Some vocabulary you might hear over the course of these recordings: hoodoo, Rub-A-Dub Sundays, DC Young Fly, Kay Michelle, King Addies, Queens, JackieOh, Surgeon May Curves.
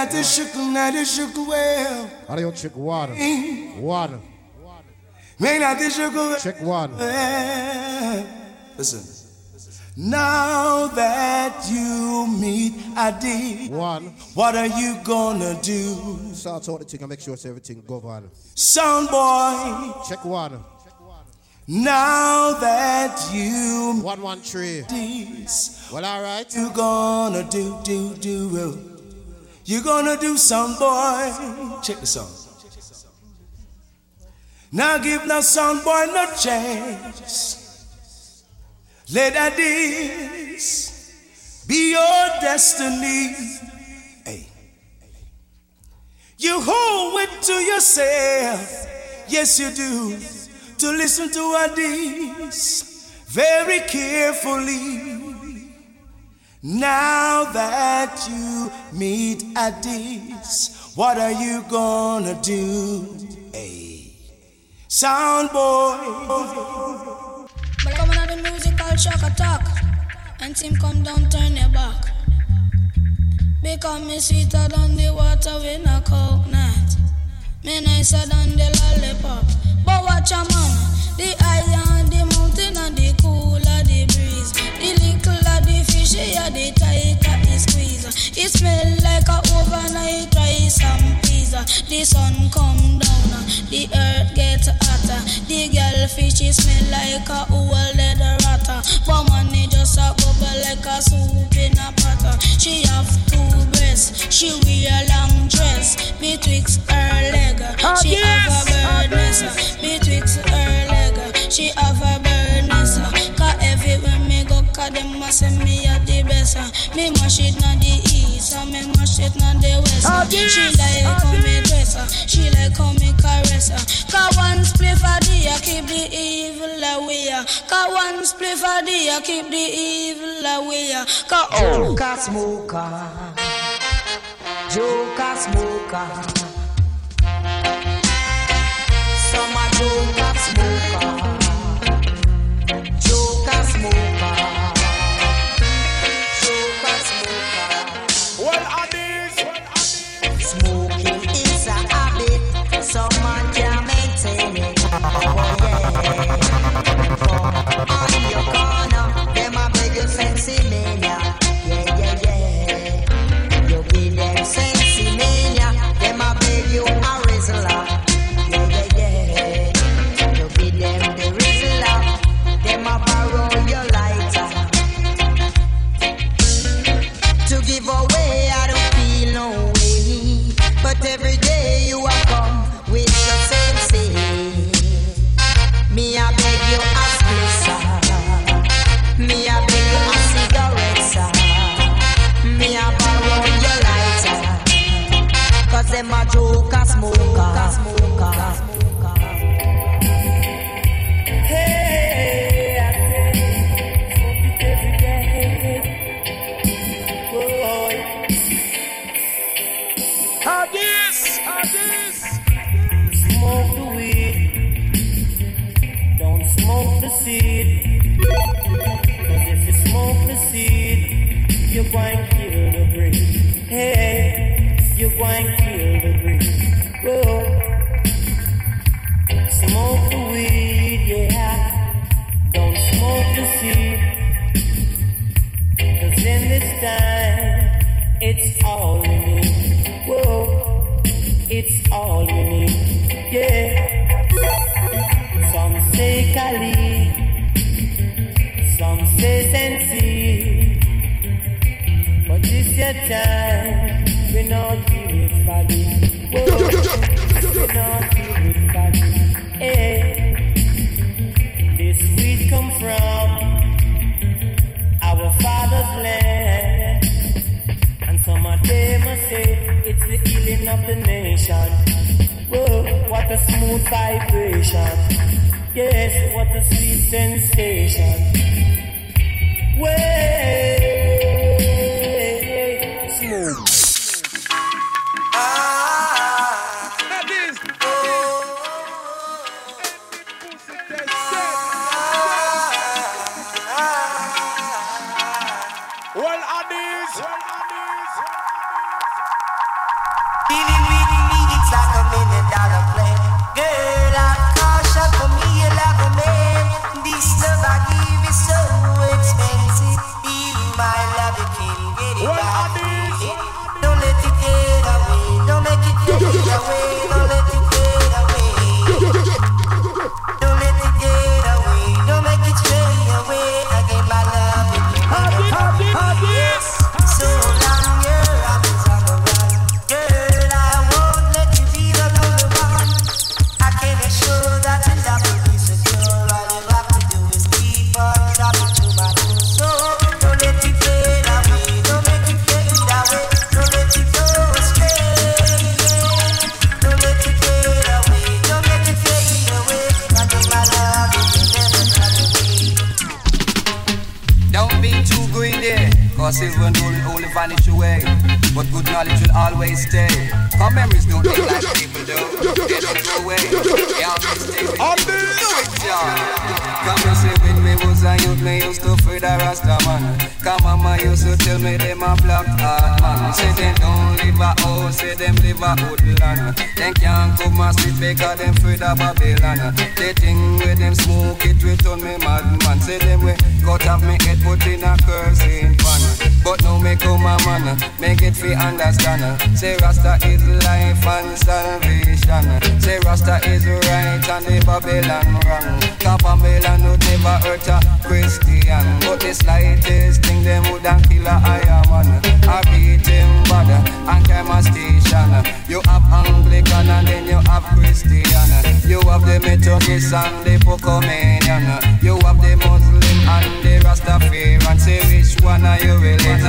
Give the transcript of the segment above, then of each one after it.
May not this sugar well. How do you check water? Water. May not this sugar well. Check water. Listen. Now that you meet Addies, what are you gonna do? So I told the chick, I make sure it's everything go viral. Sound boy, check water. Now that you 113 Addies, well, all right. You gonna do. You gonna do sound boy. Check the song. Now give the sound boy no chance. Let Addies be your destiny. Hey. You hold it to yourself, yes you do, to listen to Addies very carefully. Now that you meet Addies, what are you gonna do? Hey. Sound boy. Come on, the musical shock attack, and team come down, turn your back. Become me sweeter than the water with a coconut, me nicer than the lollipop. But watch a man, the eye on the mountain and the cool of the breeze, the little of the fishy and the tight of the squeeze. It smell like a overnight rice and pizza. The sun come down, the earth gets hotter. The girl fishy smell like a old leather rotter. For money just a bubble like a soup in a potter. She have two breasts, she wear a long dress. Betwixt her leg, she have a bird nest. Betwixt her leg, she have a bird nest. Cause everywhere me go, cause them must say me at the best. Me mash it on the east, and me mash it on the west. She like how me dress, she like how me caress. Cause one split for the keep the evil away. Cause one split for the keep the evil away. Cause Joker smoker, Joker smoker. Some a Joker smoker, Joker smoker, Joker smoker. Well, Addies, smoking is a habit. Someone can maintain it. Oh yeah. On your corner, them a beg you fancy mania. Yeah yeah yeah. You give them fancy mania. Them a beg you a rizzler. Them a joker smoker. Hey, I say, every day, boy. Addies, smoke the weed, don't smoke the seed. 'Cause if you smoke the seed, you're going to kill the breed. Hey. You're going to kill the breeze. Whoa. Smoke the weed, yeah. Don't smoke the seed. 'Cause in this time, it's all you need. Whoa. It's all you need, yeah. Some say Kali, some say Sensi. But it's your time. We not give it back. We not give it back. Hey, this weed come from our father's land, and some of them must say it's the healing of the nation. Whoa, what a smooth vibration! Yes, what a sweet sensation. Way smooth. Say Rasta is life and salvation. Say Rasta is right and the Babylon wrong. Cause Babylon would never hurt a Christian. But the slightest thing them woulda kill a Iron Man. I beat him brother and climb a station. You have Anglican and then you have Christian. You have the Methodist and the Pocomanian. You have the Muslim and the Rastafarian. Say which one are you related?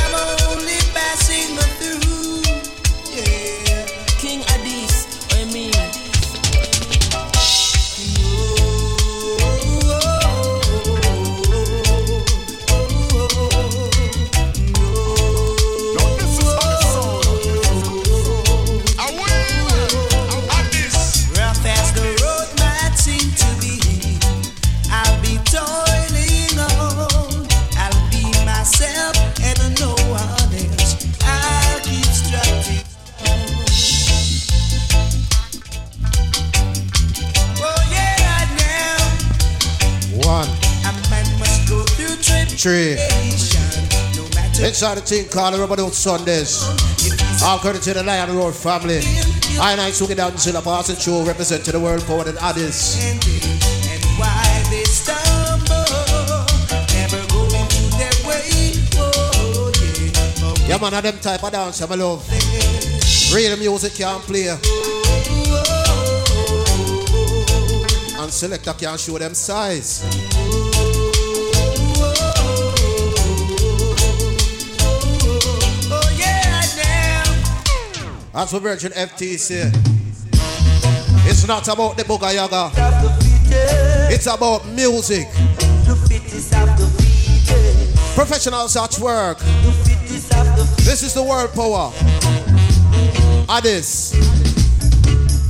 I'm only passing through, yeah. King Addies. tree. Inside the thing called the Rub-A-Dub Sundays. All credit to the Lion Road family. I and I took it out until the passing show represent to the world power and Addies. And why they stumble, never going through their way. Oh, yeah. Yeah, man, of them type of dance, my love. Real music can't play. And selector can't show them size. That's for Virgin FTC. It's not about the Booga Yaga. It's about music. Professionals at work. This is the world power. Addies.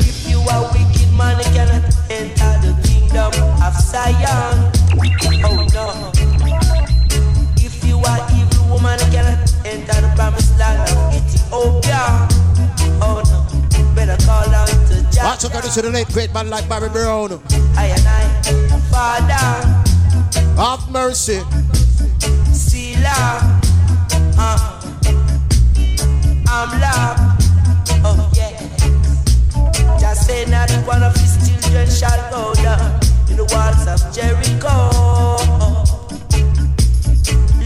If you are wicked, man, you cannot enter the kingdom of Zion. Oh no. If you are evil, woman, you cannot enter the promised land of Ethiopia. Oh no, better call out to Jah. Watch out to the late great man like Barry Brown. I and I, Father, have mercy. Sila, I'm loved. Oh yeah. Just say not one of his children shall go down in the walls of Jericho.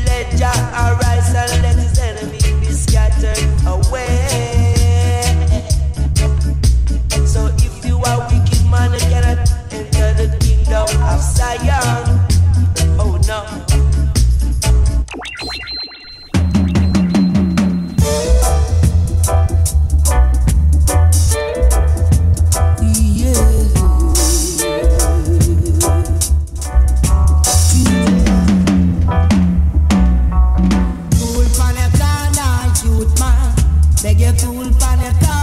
Let Jah arise and let his enemy be scattered away. So if you are wicked, man, you cannot enter the kingdom of Zion. Oh no. Yeah. Fool pan your corner, youth man. Beg your fool pan your corner.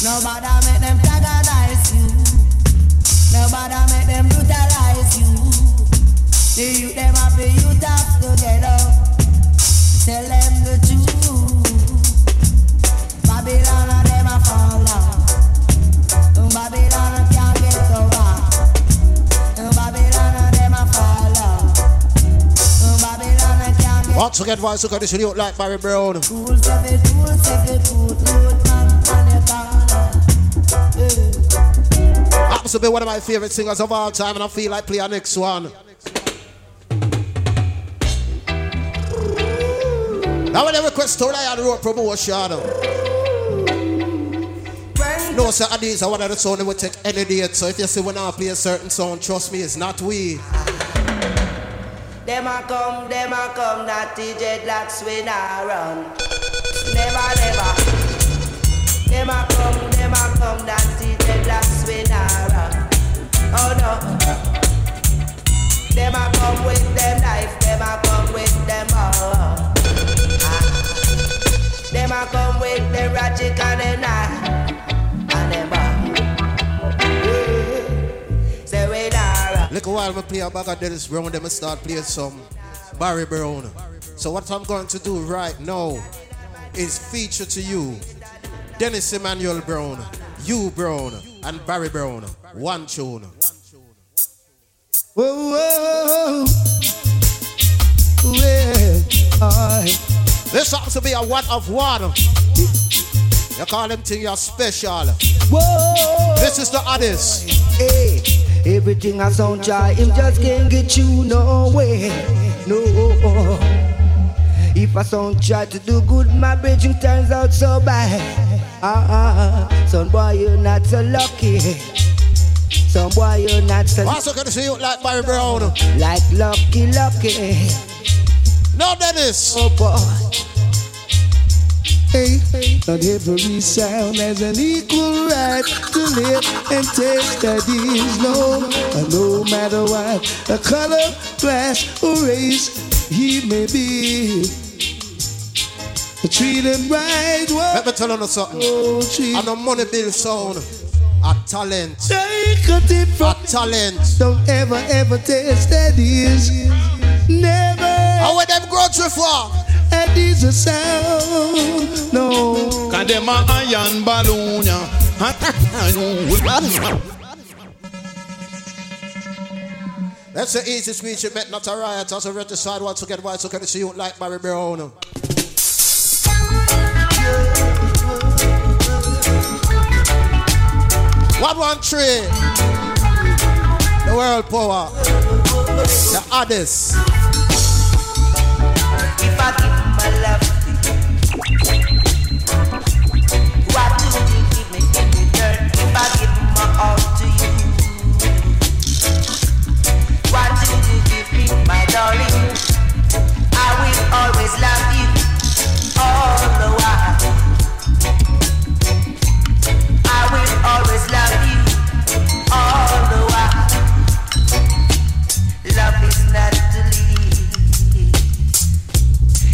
Nobody make them paganize you. Nobody make them brutalize you. The youth, them have the youth up together. Tell them the truth. Babylon and them a fall down. Babylon can't get over. Babylon and them a fall down. Babylon can't get over. Once again, voice of condition, you like Barry Brown. Happens to be one of my favorite singers of all time, and I feel like play our next one. Now when they request to Lion Road promotion, no sir, Addies are one of the sound that will take any date. So if you say we're not play a certain song, trust me, it's not we. Them a come, not the dreadlocks when I run. Never, never. Them a come, that the dreadlocks when I run. Oh no. Them a come with them knife, them a come with them all. Them a come with them ratchet and them knife, and them all. Say when I run. Look a while I play a bag of Dennis Brown, then I start playing some Barry Brown. So what I'm going to do right now is feature to you Dennis Emmanuel Brown, Hugh Brown, and Barry Brown. One tune. Whoa, whoa, whoa. This has to be a one of one. You call them thing you're special. Whoa. This is the Addies. Hey, everything I sound try, him just can't get you no way. No. If I sound try to do good, my bridging turns out so bad. Son boy, you're not so lucky. Son boy, you're not so lucky. Also gonna see you like Barry Brown. Like lucky. No, Dennis. Oh boy. Hey, not every sound has an equal right to live and taste that is known. No matter what, a color, class, or race he may be. Treat him right. Let me tell you something. I know money bill sound. A talent. Don't ever taste that is. Never. How would them grow too far? That is a sound. No. Cause them a iron balloon. That's the easy speech, you met not a riot. Also read the side once again, why so can you see you like Mary Brown? One, 1 3. The world power. The Addies. If I give my love to you, what do you give me in return? If I give my all to you, what do you give me, my darling? I will always love you all the while. I will always love you all the while. Love is not to leave.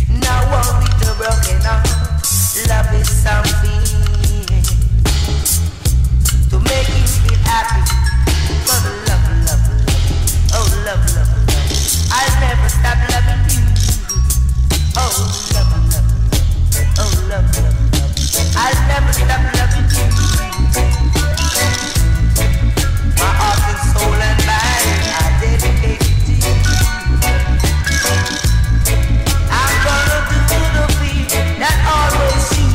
No one with the broken heart. Love is something to make you feel happy. For the love, love, love. Oh, love, love, love. I'll never stop loving you. Oh, love, love, love. Oh, love, love, love. I'll never stop loving you. My heart and soul and mind I dedicate to you. I'm gonna do the thing that always you.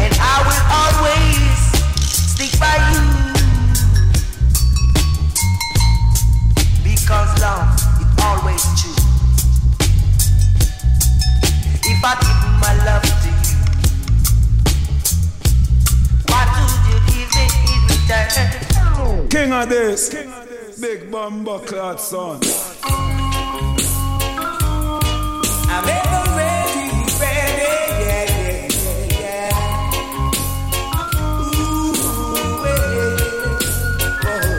And I will always stick by you. Because love is always true. If I give my love to you, what do you give me in return? King Addies, big bomba clad son. I'm ever ready, yeah, yeah. Ooh, yeah, oh.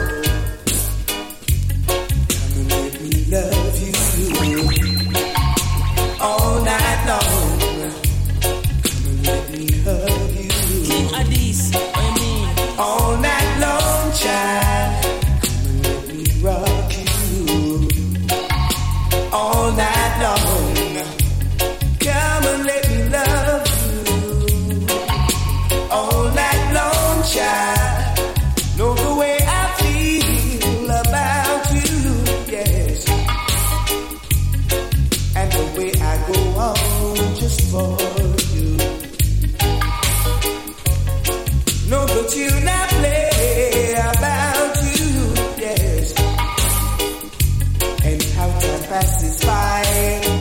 Let me love you all night long. All night long, child. Let me rock you. All night long. Come and let me love you. All night long, child. Know the way I feel about you, yes. And the way I go on just for. The tune I play about you, yes. And how time passes by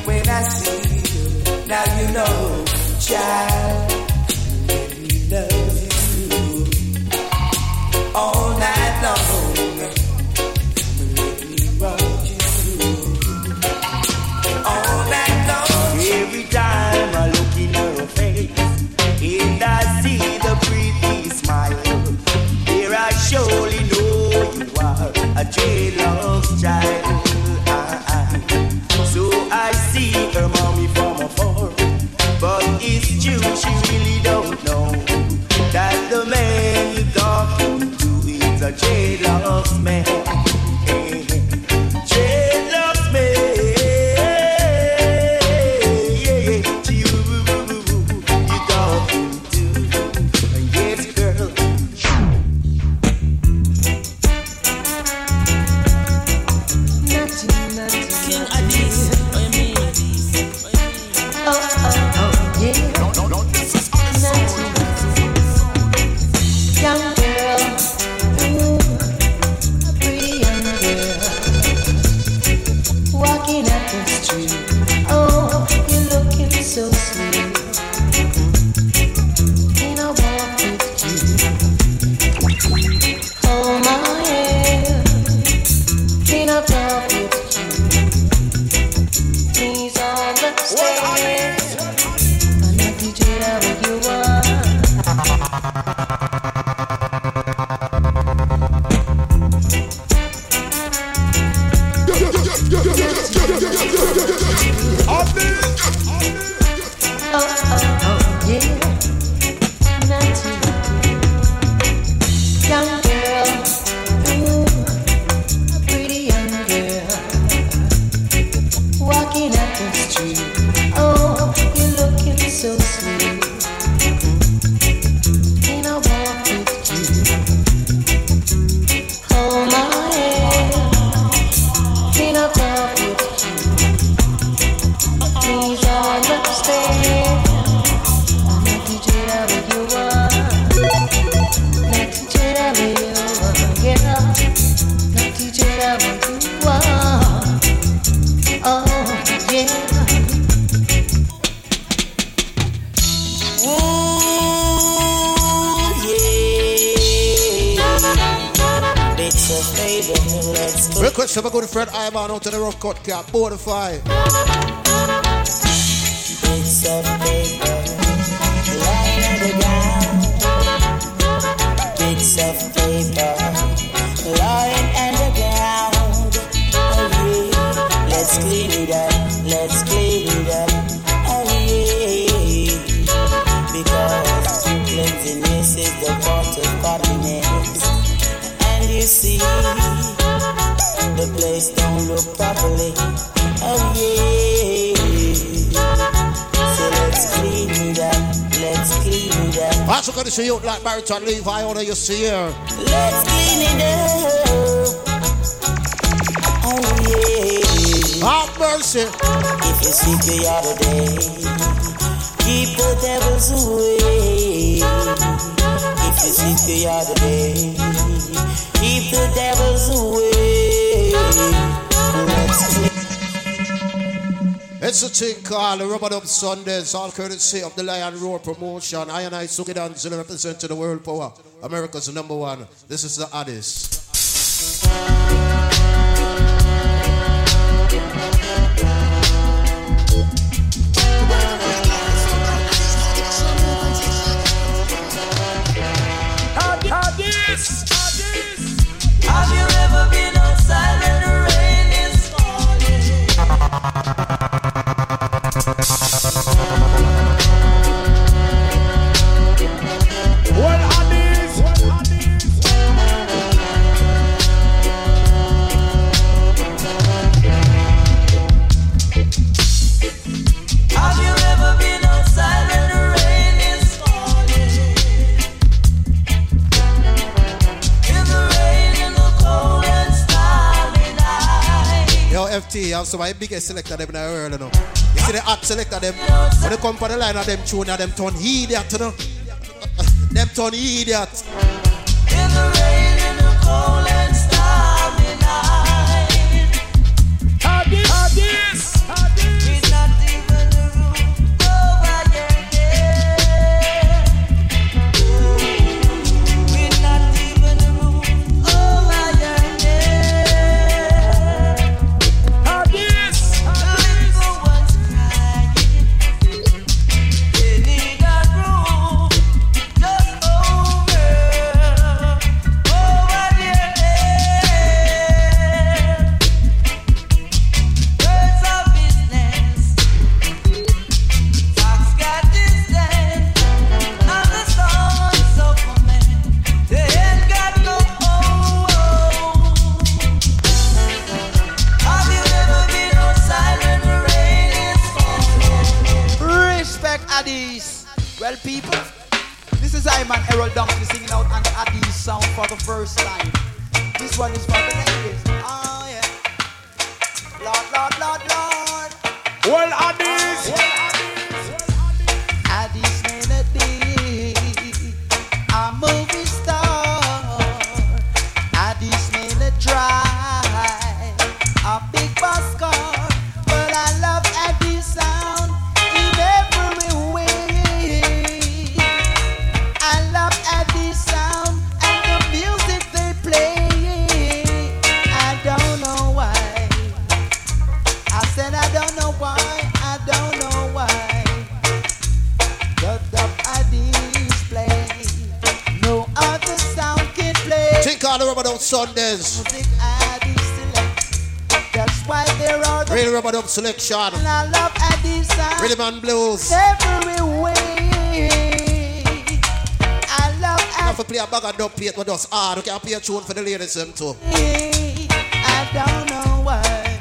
when I see you. Now you know, child, let me love you all night long. Let me rock you all night long. Every time I look in her face, and I see the breathing. There I surely know you are a jealous child. So I see her mommy from afar, but it's true she really don't know Request if I go to Fred Ivan out to the rough cut cap, 4 to 5. It's a paper, lying on the ground. Bits of paper, lying on the ground. Oh yeah, let's clean it up, let's clean it up. Oh yeah, because cleanliness is the part of godliness. And you see, the place don't look properly. Oh yeah. So let's clean it up. Let's clean it up. I also got to see you like Bariton Levi. All that you see here. Let's clean it up. Oh yeah. Have mercy. If you see the other day, keep the devils away. If you see the other day, keep the devils away. It's a thing called the Rub-A-Dub Sundays, all courtesy of the Lion Roar promotion. I and I, Suki Danzilla, representing the world power, America's #1. This is the Addies. Addies! Have you ever been outside and the rain is falling? So my biggest selector them in the world, you know. You see the hot selector them. When they come for the line of them tune, them turn idiot, you know. Them turn idiot. In the rain, in the cold and stormy night. Addies. It's not even the roof over your head. It's not even the roof over your head. Sundays. Real Rub-A-Dub selection. Rhythm and blues. I love to play a bag of dub plate with us hard. We can play a tune for the ladies them too. I don't know why.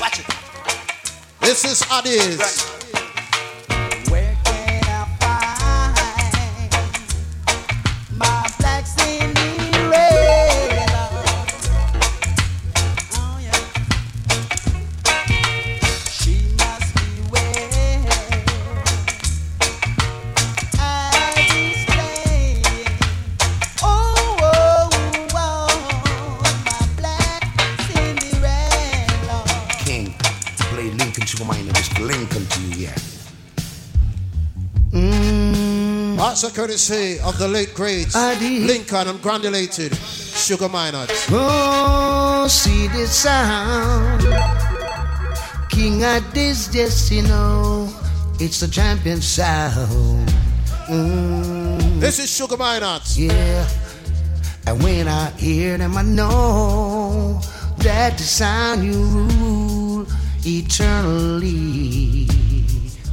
Watch it. This is Addies. Right. Courtesy of the late greats Lincoln and Grandulated Sugar Minot. Oh, see the sound. King Addies, yes, you know, it's the champion sound. Mm. This is Sugar Minot. Yeah. And when I hear them, I know that the sound you rule eternally.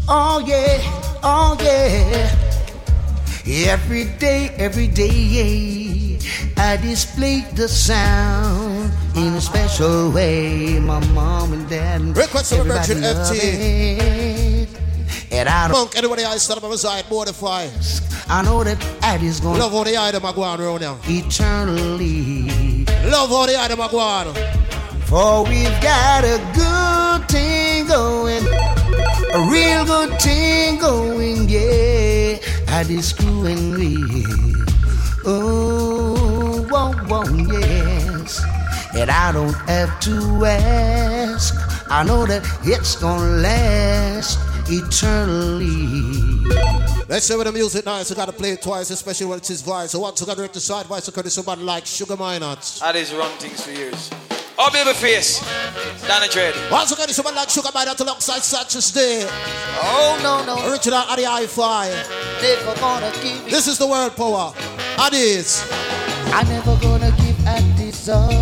Oh, yeah. Oh, yeah. Every day, I display the sound in a special way. My mom and dad, request of Virgin FT. And I don't. Monk, anybody I stand up on my side, mortify. I know that Addies gonna love all the item I go on around now. Eternally. Love all the item I go on. For we've got a good thing going. A real good thing going, yeah. Addies crew and me. Oh, oh, yes. And I don't have to ask. I know that it's gonna last eternally. Let's hear the music now. So you gotta play it twice, especially when it is vice. So once you gotta direct side vice, you gotta somebody like Sugar Minot. Addies run things for years. Oh, baby face. Danny Dread. Once you gotta somebody like Sugar Minot alongside such as day. Oh, no. Original Addy Hi-Fi. Never gonna give this is the word power. Addies. I'm never gonna give Addies up.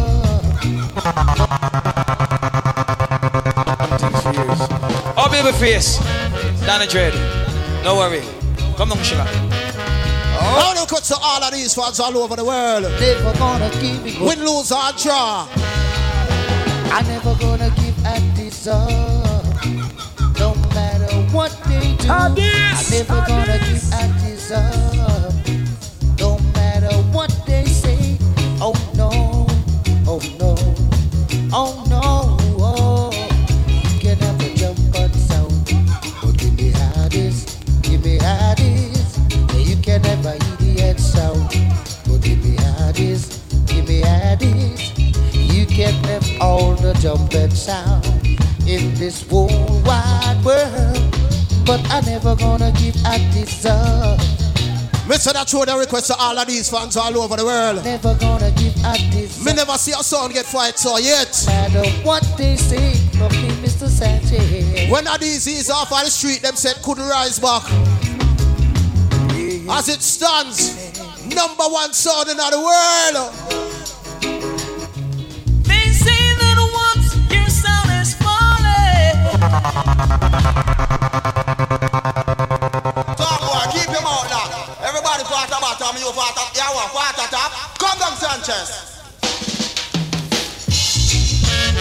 Oh, baby face. Danny Dread. No worry. Come on, sugar. Oh, no cuts to all of these fans all over the world. Never gonna give it. Win, lose, or draw. I'm never gonna give Addies up. No matter what they do. Addies. I'm never gonna Addies up, no matter what they say. Oh no, oh no, oh no, oh. You can have a jump on sound, but give me Addies, yeah, you can have a idiot sound, but give me Addies, you can have all the trumpet sound in this whole wide world. But I'm never gonna give Addies up. Mr. That's what I request to all of these fans all over the world. Never gonna give Addies up. Me never see a son get fight so yet. No matter what they say, love me, Mr. Sanchez. When Addies is off on the street, them said couldn't rise back. Yeah. As it stands, number one son in the world. They say that once your sound is falling.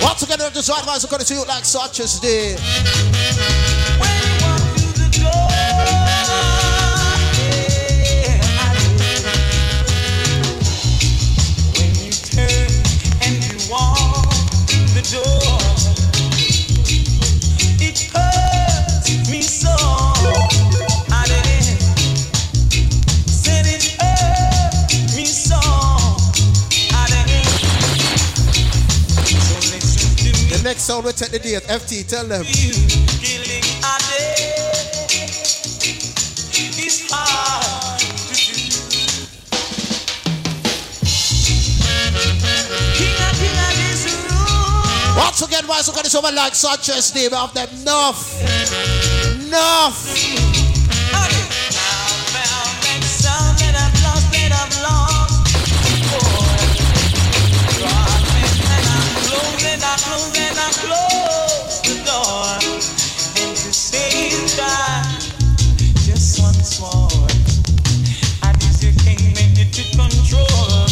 Once again, the side vibes are coming to you like such as day. When you walk through the door, yeah, I do. When you turn and you walk through the door, it hurts me so. Next sound we take the date. FT, tell them. You killing a day. It's hard to do. King of this room. Once again, why so can this woman like Sanchez name? We have them enough. Close the door and to stay inside just once more. Addies, you can't make it to control.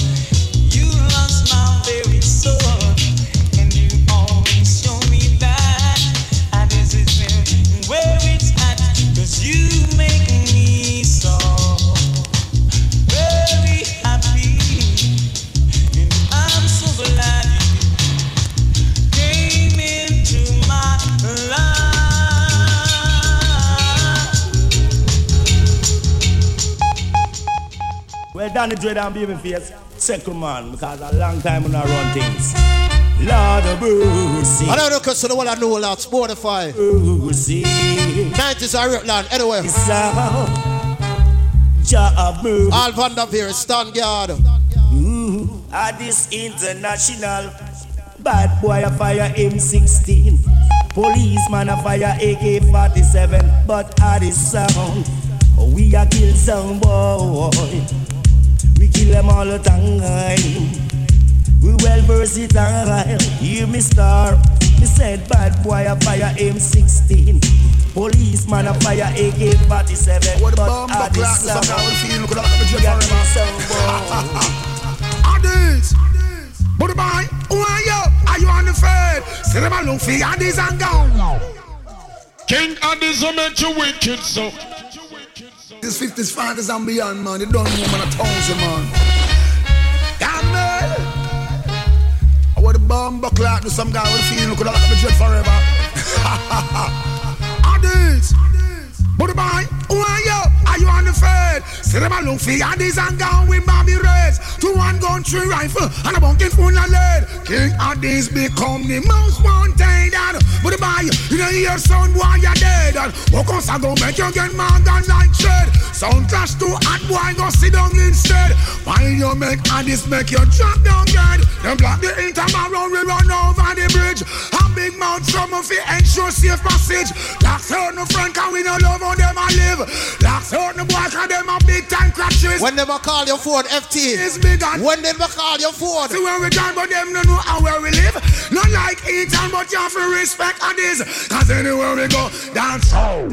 You lost my very soul, and you always show me that Addies is in where it's at, 'cause you make me so very happy, and I'm so glad. Well, Danny Dread and Baby Face, second man, because a long time when I run things. Lord of Brucey. I don't know because the one I know a lot, Spotify. Brucey. 90s are Ripland, anyway. All Van Davier, Stan Guard. Addies International. Bad boy a fire M16. Policeman a fire AK-47. But Addies sound, we a kill some boy. We kill them all the time. We well versatile. Hear me star. Me said bad boy a fire M16. Policeman a fire AK-47. What the bomb a black is a cow field. Look at the jet for him. Addies, buddy boy, who are you? Are you on the fed? Say them a look for Addies and gone. King Addies who make you wicked so. This 50s, 40s and beyond, man. They don't know man a thousand, man. Damn it. What the bomb a black is some guy with feel. Look at the jet forever. Buddy boy, who are you? Are you on the fed? Say them a look for Addies and gone with Bobby Reds. 2-1 gun, 3 rifle and a bunking full of lead. King Addies become the most wanted. Buddy boy, you don't hear sound while you're dead. Walkers are gonna make you get mad and like shred. Sound clash to hot boy, go sit down instead. While you make Addies make you drop down dead. Them block the intermarrow, we run over the bridge. A big mouth summer fi ensure safe passage. Locks hurt no friend, can we no love on them I live. Locks hurt no boy, can them a big time crashes. When they call your Ford FT, it's bigger. When they call your Ford, see where we done, but them no know how where we live. Not like Eton, but you have to respect Addies. Cause anywhere we go, dance hall.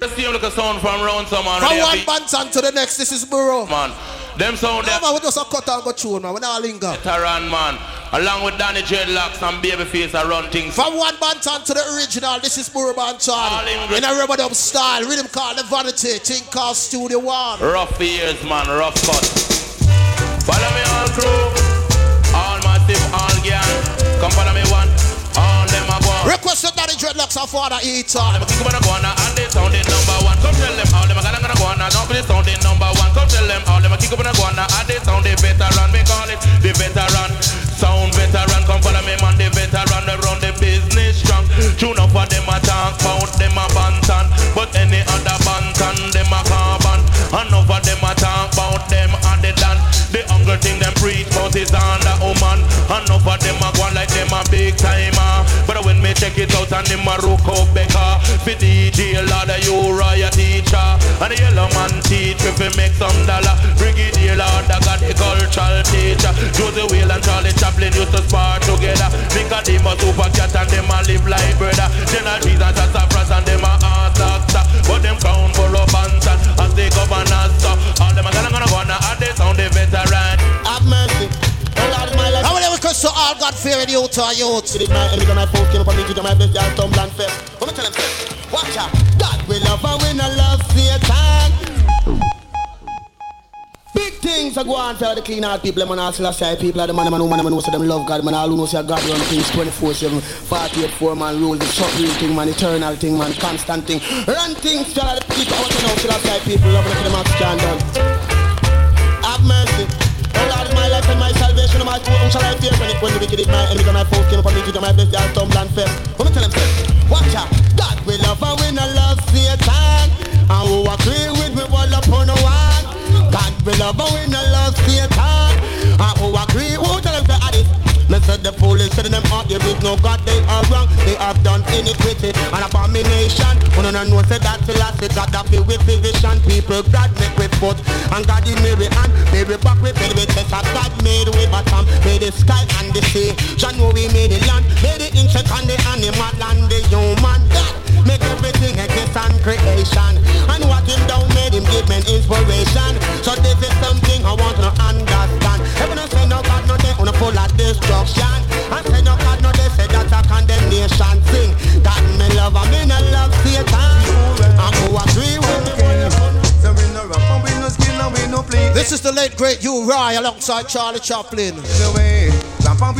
Let's see look a sound from round someone. From one bantan to the next, this is Burrow. Man, them sound that. No man, we just a cut and go through, man. We not linger. Taran, man. Along with Danny Dreadlocks and Babyface, I run things. From one bantan to the original, this is Burrow Bantan. In a Rub-A-Dub style, rhythm called the Vanity, thing called Studio One. Rough years, man, rough cut. Follow me all crew, all massive, all gang. Come follow me one. Request that the dreadlocks are for the eater. Them kick on the corner and they sounding number one. Come tell them all them are gonna corner. Don't be sounding number one. Come tell them all them kick up on the corner and they sound the veteran. We call it the veteran sound veteran. Come follow me man, the veteran they run the business strong. Tune up for them a tank, pound them a bantan, but any other bantan them a carbon. And over them a tank, pound them and they dance. The hunger thing them preach about is under woman. And over them a go like them a big timer. But when me check it out and him a rook out Becca. Fi DJ lad a you a teacher. And the yellow man teach me fi make some dollar. Brigadier lad a got the cultural teacher. Josie Whale and Charlie Chaplin used to spar together. Because them a super cat and them a live like brother. Then a Jesus a Sapras and them a ass actor. But them crown for a bantan as they governor stop. All them a gonna and they sound the veteran. Have mercy. How many requests to all God fearing you to our youth? It is my enemy, my folks came up on me, my best guy, Tom Blanc Fest. What am I telling you? Watch out. God will love and win a love Satan. Big things are going to the clean out people, the man all side people, the man and woman who knows them love God, man all who knows that God runs things 24/7, 48/4 man rules, the supreme thing, man, eternal thing, man, constant thing. Run things to the people, I want to know side people, love them all stand down. Have mercy. Lord, my life and my salvation, my two own shall I fear. When the wicked is my enemy, my foes came up on me, my best, I'll tumble and fell. Come and tell them, watch out, God will love and win a love Satan. And who agree with me, wall upon a one. God will love and win a love Satan. And who agree, who tell them, I said the foolish said them out, there is no God, they are wrong. They have done iniquity and abomination. One and no said that till I said God that be with vision. People God make with foot and God in every hand. Every back with every test of God made with bottom. Made the sky and the sea. John know we made the land. Made the insect and the animal and the human. God make everything exist and creation. And what him down made him give men inspiration. So this is something I want to understand. Heaven I say no God, no day on a full of destruction. I say no God, no they say that's a condemnation thing. That me love, I mean I love Satan. I'm who I agree with. This is the late great Uri alongside Charlie Chaplin. We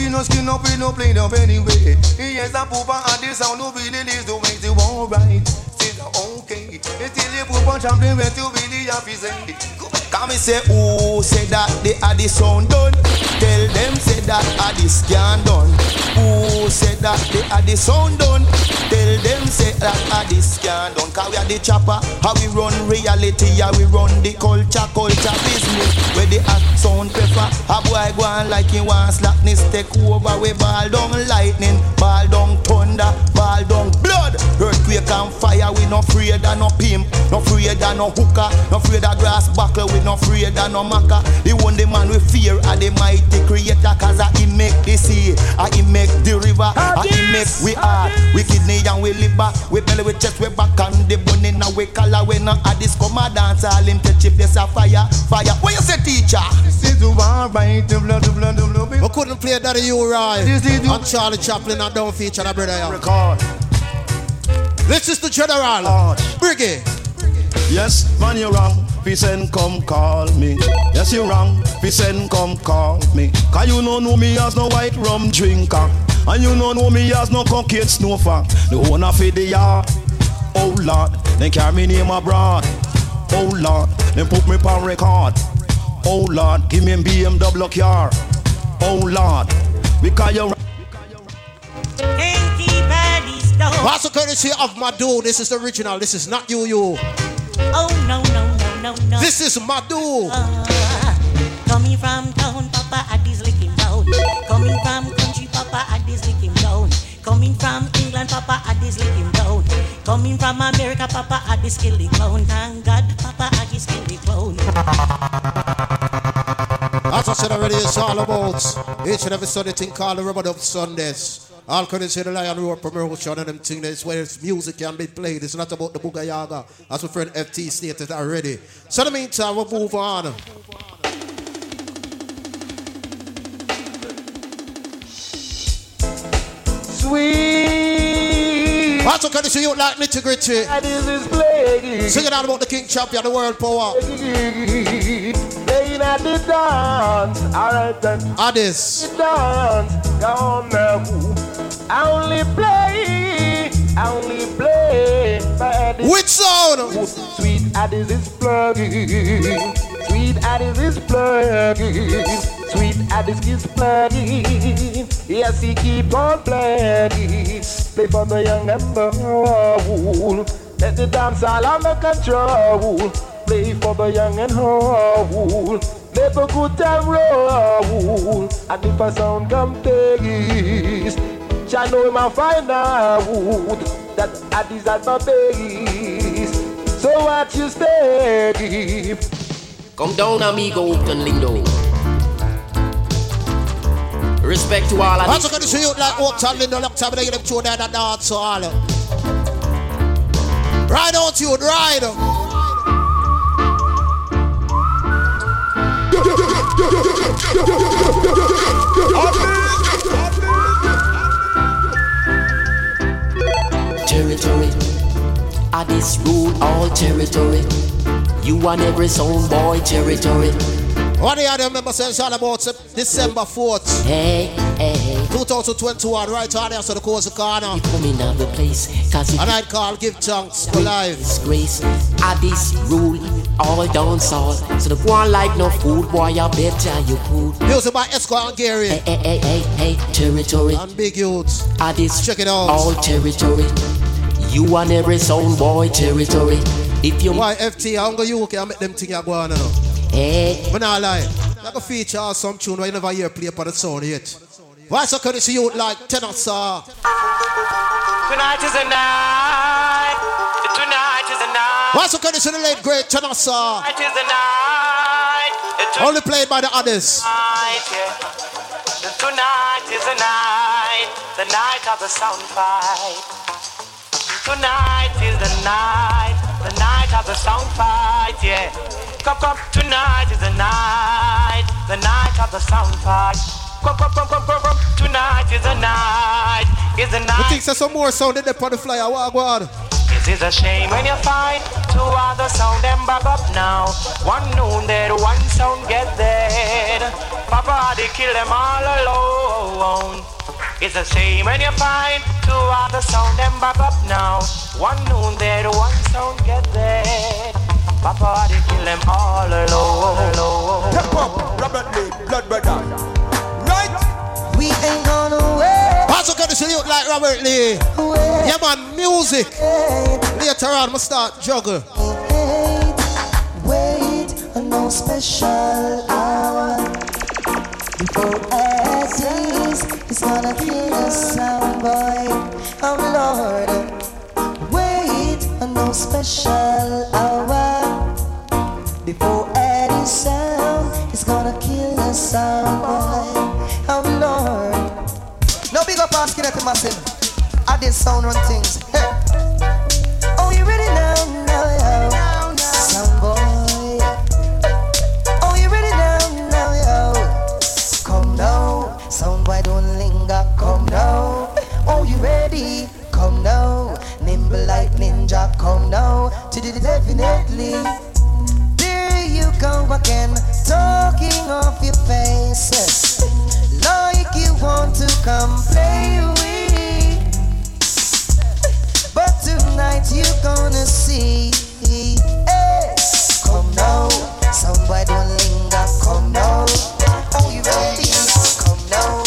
no skin up, we no play up anyway. He is a pooper and this sound no really is the way they want right. Still okay, it's still they put on champion when to be the office. Come and say, who say that the Addies sound done? Tell them say that Addies can't done. Who say that the Addies sound done? Tell them say that Addies can't done. Cause we are the chopper, how we run reality, how we run the culture business. Where the act sound prefer, a boy go on like he wants slackness. Take over, we ball down lightning, ball down thunder, ball down blood. Earthquake and fire, we no afraid of no pimp, no afraid of no hooker, no afraid of grass buckler, we no afraid of no maca. The only man we fear are the mighty creator, cause he make the sea, he make the river, he make we are. We kidney and we liver, we belly, we chest, we back and the bone in we collar. When no Addies come a dance, all him touch if there's a fire. What you say, teacher? This is the one right, the blood. We couldn't play that in you, right? And Charlie Chaplin, I don't feature that brother. Record. This is the general, Briggy. Yes, man, you're wrong. Peace and come call me. Yes, you're wrong. Peace and come call me. Cause you don't know me as no white rum drinker. And you don't know me as no cocaine snuffer. The owner of the yard. Oh, Lord. Then carry me name abroad. Oh, Lord. Then put me on record. Oh, Lord. Give me a BMW car. Oh, Lord. Because you're Pastor courtesy of Madu. This is the original. This is not you. Oh, no. This is Madu. Coming from town, Papa Addies licking down. Coming from country, Papa Addies licking down. Coming from England, Papa Addies licking down. Coming from America, Papa Addies kill the clown. Thank God, Papa Addies kill the clown. As I said already, it's all about each and every Sunday thing called the Rub-A-Dub Sundays. All courtesy of the Lion Roar Premier who shot on them thing. That's where it's music can be played. It's not about the Booga Yaga, as my friend FT stated already. So in the meantime, we'll move on. Sweet. Also courtesy you like nitty gritty. Sing it out about the King Champion, the World Power. Playing at the dance. Alright then. Addies. Dance. Go now. I only play for Addies. Which sound? Sweet Addies is plugging. Sweet Addies is plugging. Sweet Addies is plugging. Yes, he keep on plugging. Play for the young and old. Let the dance all under control. Play for the young and old. Let the good time roll. And if a sound come taste. I know my find out that Addies at my base. So what you stay? Come down, amigo, Upton Lindo. Respect to all. I'm going to see you like Upton Lindo. Look, time they get to that dance hall. Ride out, you ride. Territory, Addies rule all territory. You and every sound boy territory. One of them members says all about December 4th. Hey. 2021, right on there, so the course of corner. People in another place, cause and I call, give thanks for life. Disgrace, Addies rule all down south. So the one like no food, boy, I better you could. Music by Esquire and Gary. Hey, territory. And big youths. Addies, check it out. All territory. You and every sound boy territory. If you why FT, I'm gonna you okay, I make them thing you go on now. Hey. But not lie. Like a feature or some tune where you never hear play upon the sound yet. Why so can you see you like tenor sir? Tonight is a night. Tonight is a night. Why so can you see the late great tenor sir? Tonight is a night. Only played by the Addies. Tonight is a night. The night of the sound fight. Tonight is the night of the sound fight, yeah. Come, tonight is the night of the sound fight. Come, tonight is the night, is the night. You think there's some more sound in the pot of fly, I it is a shame when you find two other sound and bob up now. One known dead, one sound get dead. Papa, they kill them all alone. It's a shame when you find two other sound and back up now. One noon there, one sound get there. Papa had to kill them all alone. Step up, Robert Lee, blood brother. Right? We ain't gone away. Also gonna see you like Robert Lee. Away. Yeah man, music. Later on, I'ma start juggle. Wait, no special hour. Before Addies, he's gonna kill us, sound boy. Oh Lord, wait, no special hour. Before Addies sound, he's gonna kill us, sound boy. Oh Lord. No big up asking that to myself. I did sound run things. Hey. Oh, you ready now? No, sound boy. Come now, oh you ready? Come now, nimble like ninja. Come now, to do it definitely. There you go again, talking off your faces, like you want to come play with. But tonight you gonna see. Hey. Come now, somebody don't linger. Come now, oh you ready? Come now.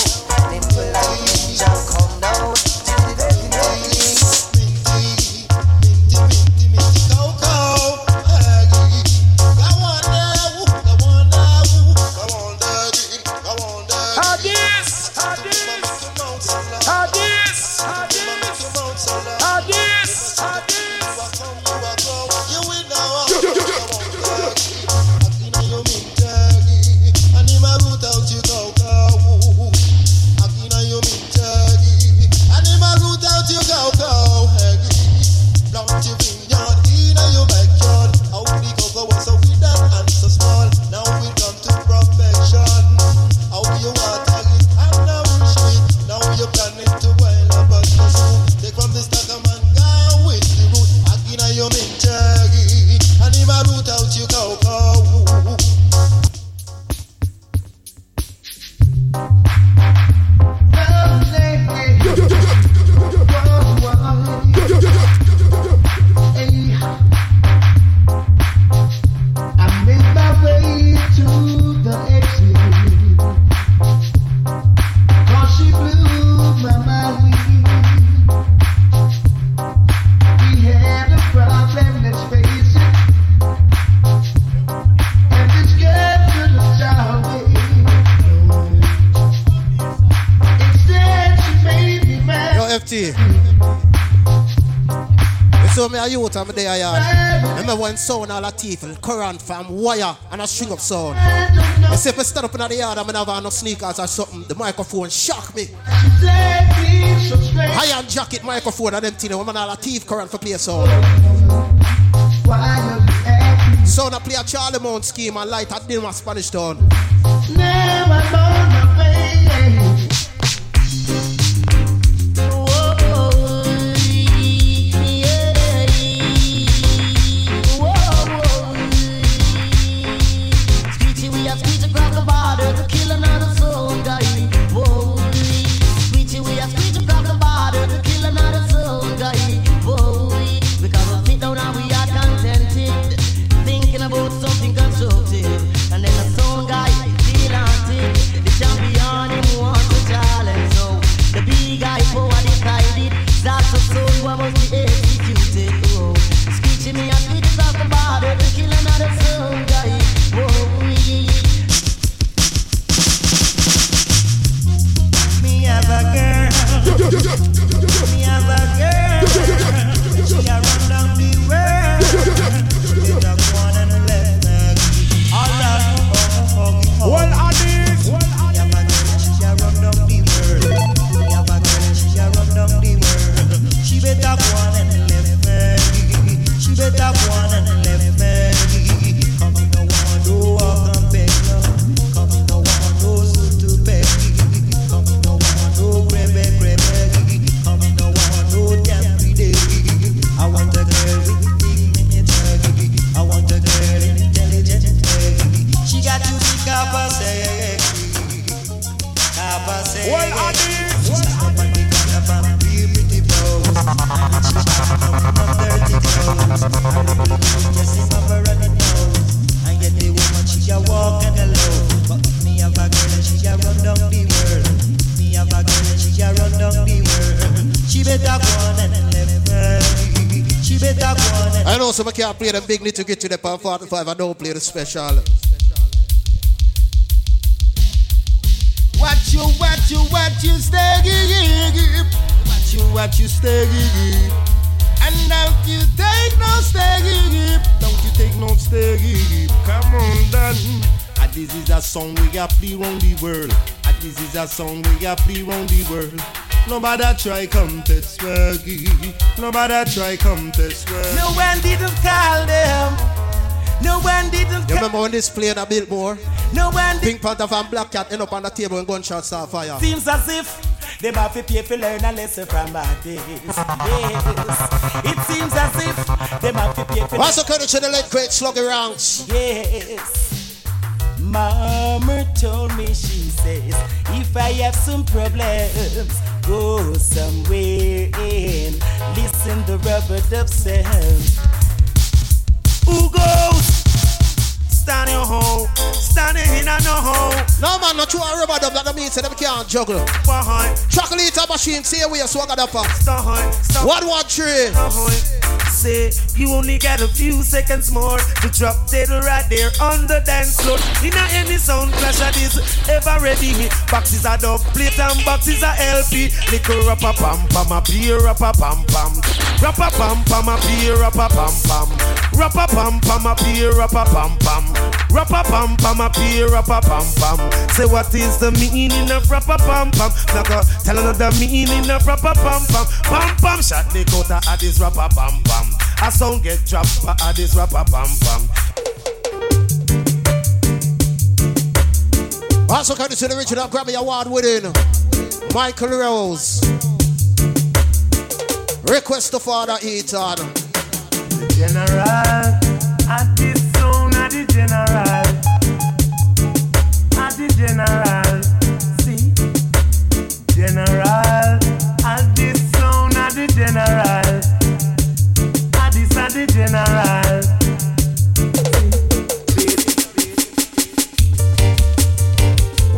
I'm there, yeah. Remember when sound all the teeth, current from wire and a string of sound. I say if I stand up in the yard, I'm gonna have no sneakers or something. The microphone shock me. High and jacket microphone and them thing. Women all the teeth current for play sound. Sound I play a Charlie Mount scheme and light at Dilma Spanish Town. Just is over and I know some can't play the big need to get to the power 45. I don't play the special. What you stay give. What you stay give. And if you take no stay give, don't you take no stay give. Come on, then. This is a song we got play round the world. This is a song we got play round the world. Nobody try come test swaggy. Nobody try come test swaggy. No one didn't call them. No one didn't call. You remember when this played a bit more? No one did. Pink Panther and Black Cat end up on the table and gunshots start fire. Seems as if they have to pay for learn a lesson from bad days. Yes. It seems as if they have to pay for. What's the courage to the late great sluggy ranks? Yes. Mama told me, she says, if I have some problems, go somewhere and listen to Rub-A-Dub Sundays. Who goes? Standing home, standing in a no home. No man, not true a Rub-A-Dub, that don't mean so them can't juggle. Chocolate machine, say we are swaggered up. 113. You only got a few seconds more to drop dead right there on the dance floor. In any sound clash that is ever ready. Boxes are dub plate and boxes are LP. Little rapper pam pam a beer rapper pam pam. Rapper pam pam a beer rapper pam pam. Rapper pam pam a beer rapper pam pam. Rapper pam pam a beer rapper pam pam. Say what is the meaning of rapper pam pam? Now go tell another meaning of rapper pam pam. Pam pam shot the counter at this rapper pam pam. A sound get dropped by this rapper bam bam. Also coming to the original Grammy Award winning Michael Rose. Request to Father Eaton. The general at this zone at the general. At the general. See? General at this zone at the general. The general.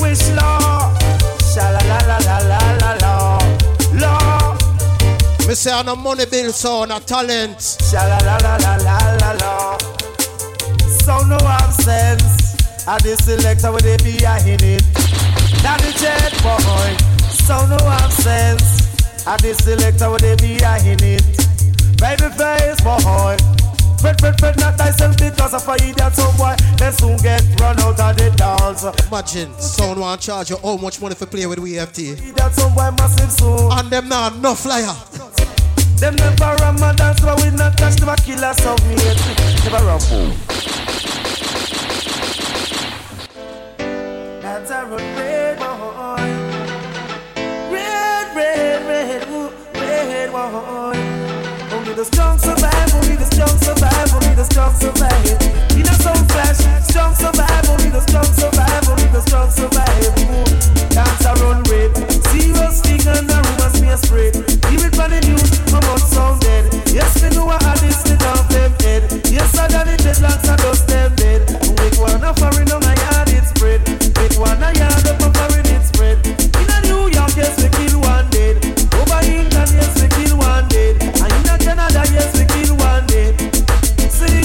Wish law. Sha la la la la la la law. Me say on a money bill, so on a talent. Sha la la la la la la. So no absence. I the selector where they be a hit it. That the jet boy. So no absence. I the selector where they be a hit it. Baby face boy, Fred not thyself because of a idiot so boy. They soon get run out of the dance. Imagine, someone want charge you how much money for play with WFT. Idiot so boy massive soon. And them now no flyer. Them never run my dance but we not touch them a killer so we never run boom. That's a red boy. Red boy. The strong survive, only the strong survive, only the strong survive. In a sound flash, strong survive, only the strong survive, only the strong survive. Dance around rape, zero stick and the rumors me a spread. Give it for the news, I'm not sound dead. Yes, we know I had this thing off them head. Yes, I done it, the locks are dust them dead. Make one a foreign on my yard, it's spread. Make one a yard up a foreign, it's spread. In a New York, yes, we kill one dead. Over England, yes, we kill one dead. Canada, yes, we kill one day. See,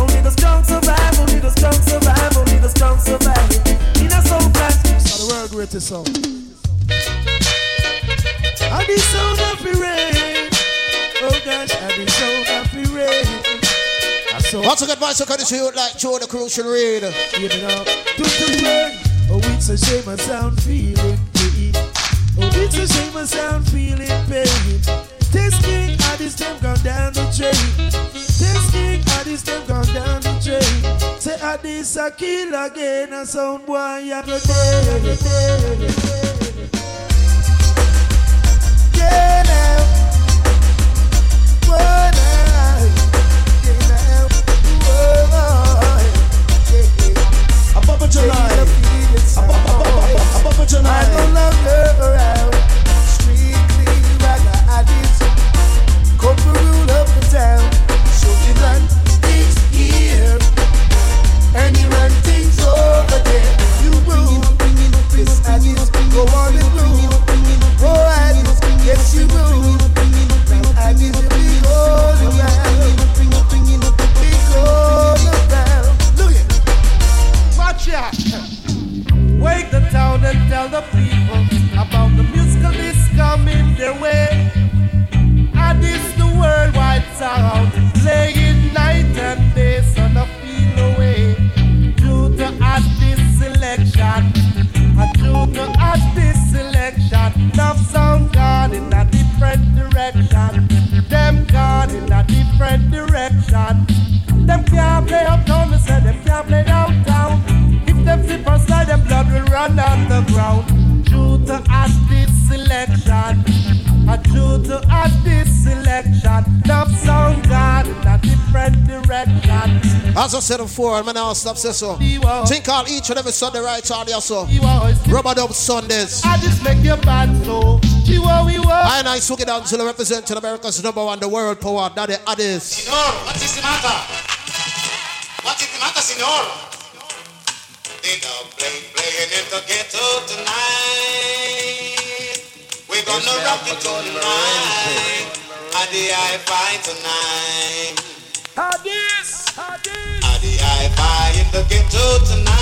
only the strong survive, only the strong survive, only the strong survive. In a soul class, it's the world greatest song. I've been so happy, rain. Oh gosh, I've been so happy, rain. What's a good advice to you like Joe the Crucial Raid? Give it up. Oh, it's a shame I sound feeling pain. Oh, it's a shame I sound feeling pain. This King Addies them gone down the drain. This King Addies them gone down the drain. Say Addies a kill again and sound boy a go dead. Yeah now, boy now, yeah now, boy. Above a July, above a July. I don't love her around. Strictly like Addies. Could the rule of the town, so the land is here, and he ran things over there. You will this Addies, go on and rule. Go ahead, yes you will. can't play downtown. If them flippers slide, them blood will run on the ground. Due to Addies selection, due to Addies selection, love sound gone in a different direction. As I said before, I'm now stop say so. Think all each and every Sunday right on there so. Rub-A-Dub Sundays. I just make your band so. I and I took it down to the representing America's number one, the world power, Daddy Addies. Senor, what is the matter? What is the matter, senor? They don't playing in the ghetto tonight. We're gonna rock it tonight. Addies, I fight tonight. Addies, Addies. Addies, I fight in the ghetto tonight.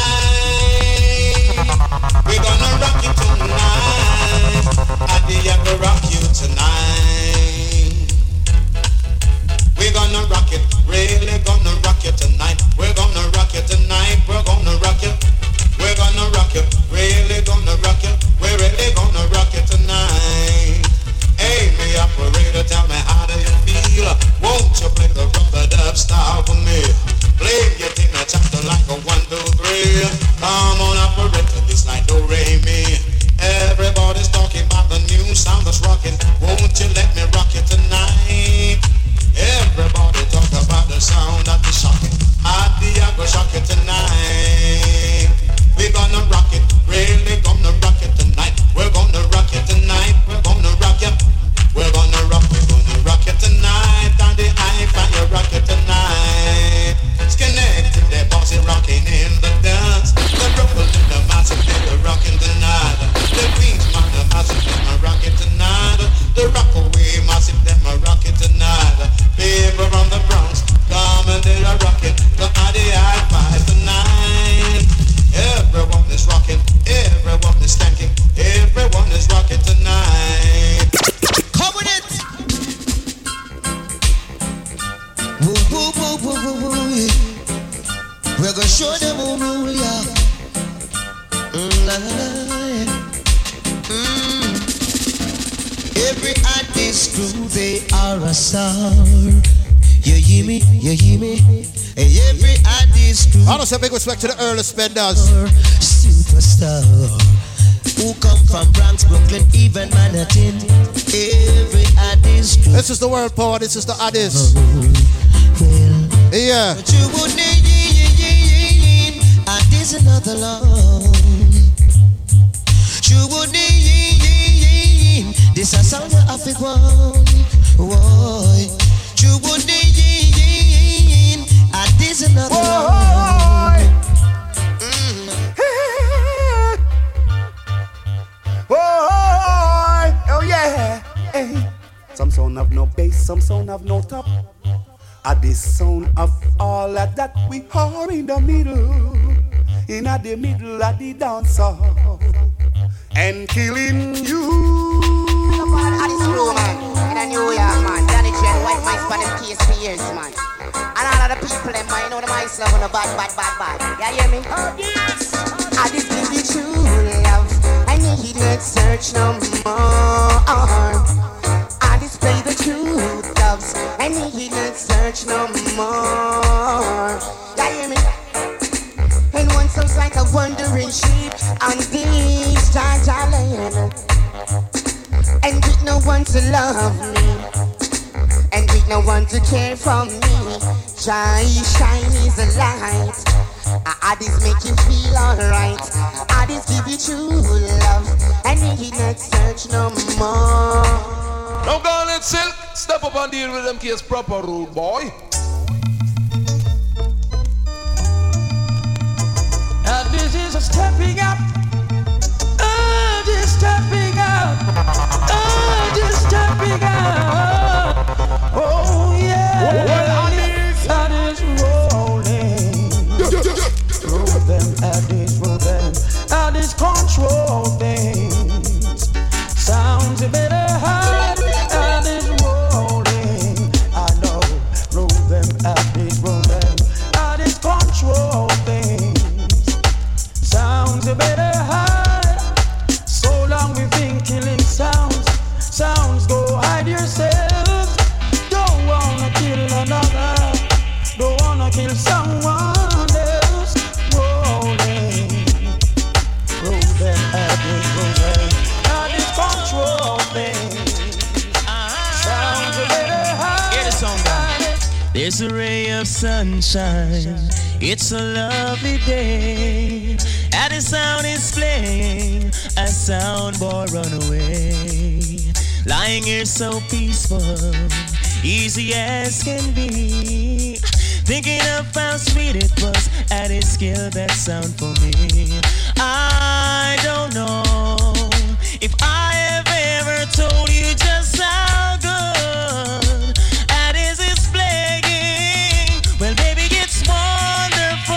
We're gonna rock it tonight. Addies, I will rock you tonight. We're gonna rock it, really gonna rock it tonight. We're gonna rock it tonight. We're gonna rock it. We're gonna rock it. Really gonna rock it. We're really gonna rock it tonight. Hey, me operator, tell me how do you feel? Won't you play the rub-a-dub style for me? Play your thing a chapter like a 1, 2, 3. Come on, operator, this night don't rain me. Everybody's talking about the new sound that's rocking. Won't you let me rock it tonight? Everybody talk about the sound that is shocking. Addies, I go shock it tonight. We're gonna rock it, really gonna rock it tonight. We're gonna rock it tonight. We're gonna rock it. We're gonna rock. We're gonna rock it tonight. Addies, I find you rock it tonight. Skinhead to the bossy rocking in the dance. The rebels in the massive, they're rocking tonight. The Queens man, the massive, they're rocking tonight. The Rockaway massive, they're rocking tonight. People from the Bronx, come and they are rocking the Addies I tonight. Everyone is rocking, everyone is skanking, everyone is rocking tonight. Come with it! Woo woo woo woo woo woo, yeah. We're gonna show them who rule ya. Every Addies crew, they are a star. You hear me? You hear me? And every Addies crew. I don't say big respect to the early spenders. Superstar. Who come from Bronx, Brooklyn, even Manhattan. Every Addies crew. This is the world power. This is the Addies. Well, yeah. But you would need Addies another love. You would need this a sound of the one. You would need Addies another love. Oh yeah. Hey. Some sound have no bass, some sound have no top. At the sound of all of that, we are in the middle. In the middle of the dance hall. And killing you. So far, Addies crew, man. In a New York, man. Danny J and White Mice for them case for years, man. And all of the people, them, man, you know the mice love on the bad, bad, bad, bad. You hear me? Addies give you true love. I need not search no more. Addies play the truth, loves. I need not search no more. You hear me? And one sounds like a wandering sheep on this Jaja land. And with no one to love me, and with no one to care for me. Shine is a light. Addies make you feel alright. Addies give you true love, and he not search no more. Now go on and Silk, step up and deal with them case proper, rude boy. Addies is a stepping up. Addies stepping up. Addies stepping up. Oh yeah. Well, Addies rolling. Roll them, Addies roll them. Addies control things. Sounds a better hard. Addies rolling. I know. Roll them, Addies roll them. Addies control things. Sounds a better hide. So long we've been killing sounds. Sounds go hide yourself. Don't wanna kill another. Don't wanna kill someone else. There's a ray of sunshine, it's a lovely day, and the sound is playing, a soundboy runaway. Lying here so peaceful, easy as can be, thinking of how sweet it was, and it killed that sound for me. I don't know if I have ever told you just how good Addies is playing. Well, baby, it's wonderful.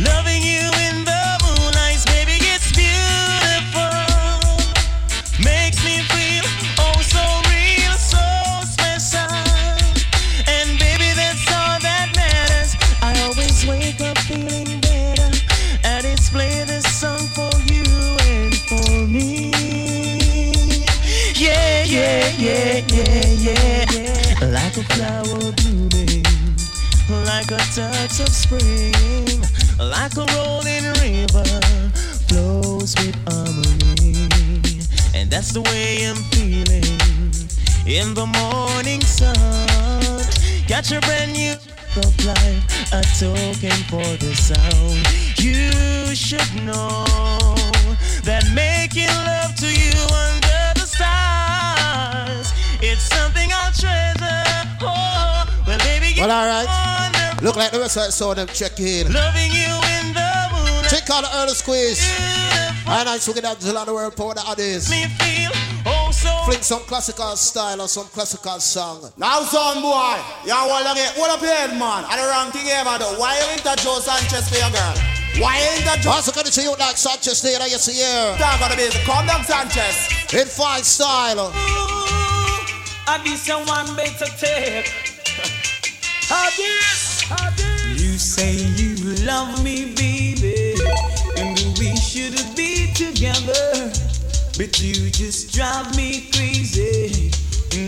Loving you in the moonlight, baby, it's beautiful. Makes me feel oh so real, so special. And baby, that's all that matters. I always wake up feeling better. Addies play this song for you and for me. Yeah, yeah, yeah, yeah, yeah, yeah. Like a flower blooming, like a touch of spring, like a rolling river flows with harmony. And that's the way I'm feeling in the morning sun. Got your brand new of life, a token for the sound. You should know that making love to you under the stars, it's something I'll treasure. Oh, well, baby, well, all right. Look like the rest of us saw them check in. Loving you in the moon. Check out the early squeeze. All right, so we can have a lot of world power that is. Me feel oh so. Fling some classical style or some classical song. Now, son boy, you want to get what up here, man? And the wrong thing ever though. Why you into Joe Sanchez for your girl? Why ain't that just... Also gonna see you like Sanchez there, yes, yeah. That's gonna be the condom Sanchez. In fine style. I need someone better take. I did. You say you love me, baby, and we should be together, but you just drive me crazy.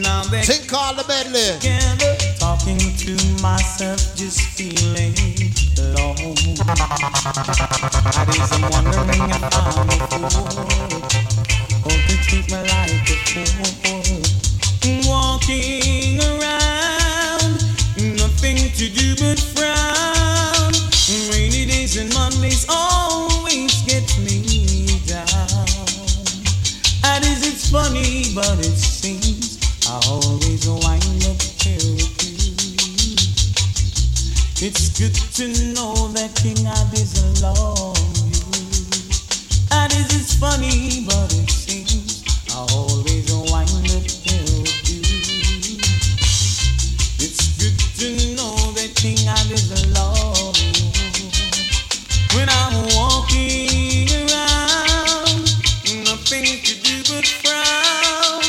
Now that think all the medley. Together, talking to myself, just feeling alone. I am wondering if I'm a fool, or to treat my life before. Walking around, nothing to do but frown. Rainy days and Mondays always get me down. And it's funny, but it seems I always wind up here with you. It's good to know that King Addies love you. Addies is funny, but it seems I always wind up here with you. It's good to know that King Addies love you. When I'm walking around, nothing to do but frown.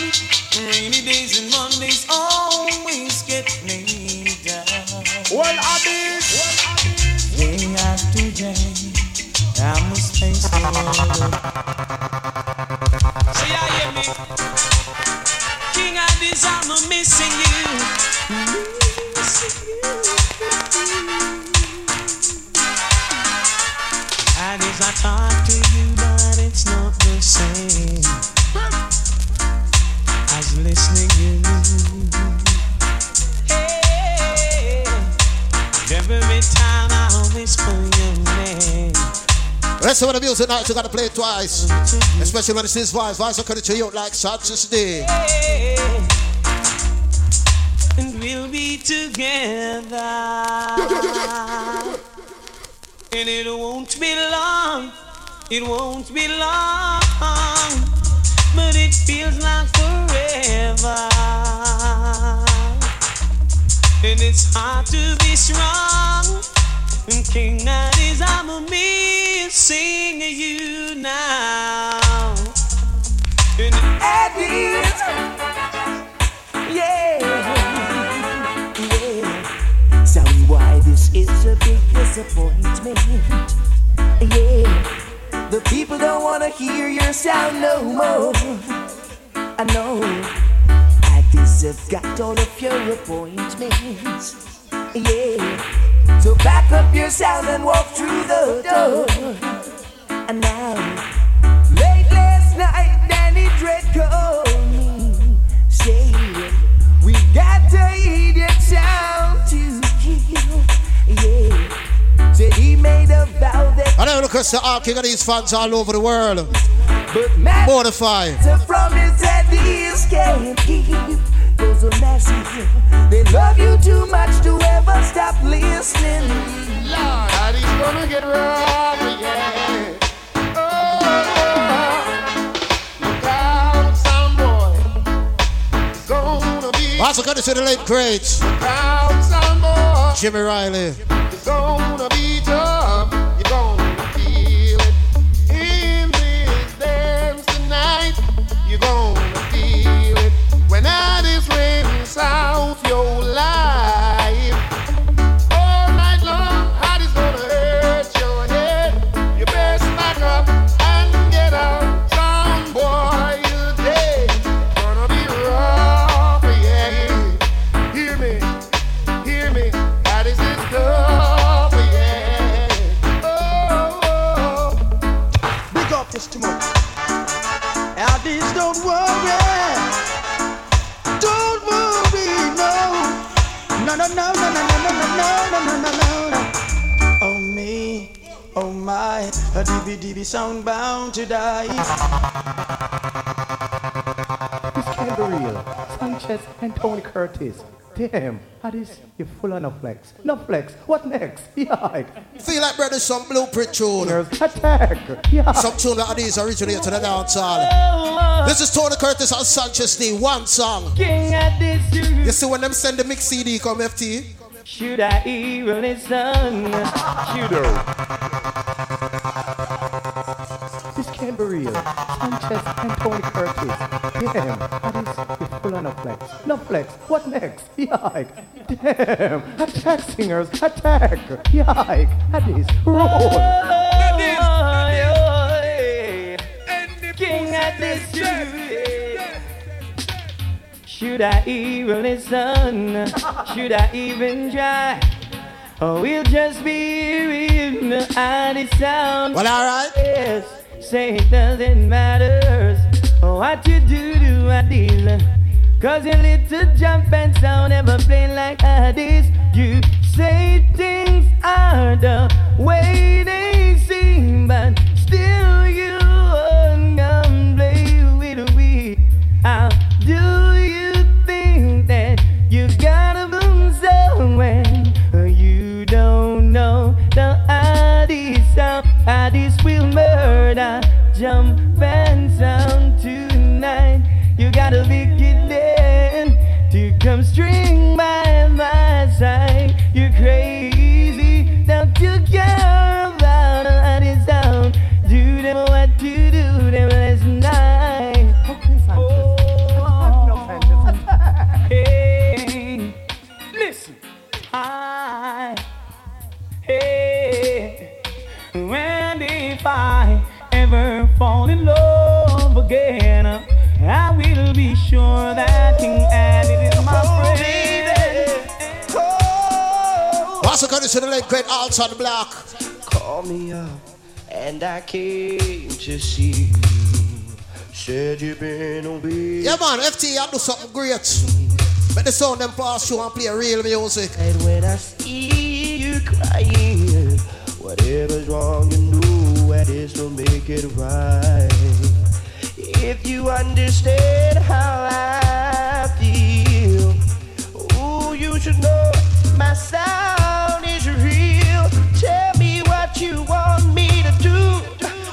Rainy days and Mondays always get me down. Well, Addies, day after day, I must face the world. See, I hear me, King Addies, I'm a missing you. Missing you, Addies, I talk to you, but it's not the same. Listening to you. Hey, every time I always pull your name. Rest of the music night, you gotta play it twice. Especially when it says wise. Wise are coming to you like Sanchez Day. Hey, and we'll be together. And it won't be long. It won't be long. But it feels like forever. And it's hard to be strong. And King Addies, I'm missing you now. And Addies, yeah, yeah. Tell me why this is a big disappointment. Yeah. The people don't wanna hear your sound no more. I know Addies have got all of your appointments. Yeah. So back up your sound and walk through the door. And now, late last night, Danny Dredd called me, saying, we got to heed your sound. yeah. So he made a vow that I know, look at the King Addies fans all over the world. But mortified from his head is can't keep. Those are massive. They love you too much to ever stop listening. Lord, Addies gonna get robbed again. Also got to see the late greats. Jimmy Riley. It's gonna be tough. You're gonna feel it. In this dance tonight, you're gonna feel it. When Addies rings out your life, all night long, Addies gonna hurt your head. You best back up and get out. Some boy today gonna be rough, yeah. Hear me, Addies is tough, yeah. Oh, oh, oh. Big up this tomorrow. Addies, don't worry. No, no, no, no, no, no, no, no, no, no, no. Oh me, oh my, a DVD sound bound to die. This can't be real. Sanchez and Tony Curtis. Damn, Addies, you're full of no flex. No flex, what next? Yeah. Feel like brother, some blueprint tune. Attack. Yeah. Some tune that Addies originate to the dancehall. This is Tony Curtis and Sanchez D. One song. King Addies. You see when them send the mix CD come FT? Should I even listen? Shooter. This can't be real. Sanchez and Tony Curtis. Damn, Addies, you're full of no flex. No flex, what next? Yike. Damn, attack singers, attack. Yike, Addies, roll. Addies. King Addies, should I even listen? Should I even try? Or we'll just be in the Addies sound. Well, all right. Yes, say it doesn't matter. What you do to Addies, cause your little jump and sound ever play like Addies. You say things are the way they seem, but still you won't come play with me. How do you think that you gotta bloom somewhere? You don't know the Addies sound. Addies will murder jump and sound tonight. You gotta be kidding to come string by my side. You're crazy, don't you care about Addies sound? Do them what to do them last night. Oh, hey, listen, hey, when if I ever fall in love again, I will be sure that King Addies is my friend. Also going to the late great Alts on the Block. Call me up and I came to see you. Said you've been on beat. Yeah man, FT, I do something great. But the sound them pass you and play real music. And when I see you crying, whatever's wrong you know Addies will make it right. If you understand how I feel, ooh, you should know my sound is real. Tell me what you want me to do.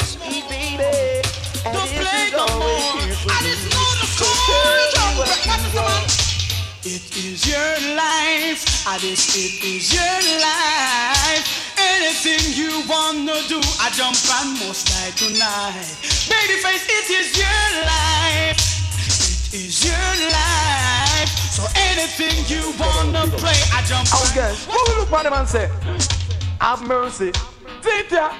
Sweet baby, and don't play no more. I just know the score. It is your life. Addies, it is your life. Anything you wanna do, I jump and must die tonight. Babyface, it is your life. It is your life. So anything you wanna play, I jump. Oh, guys, who will look at them and say, have mercy. Cynthia,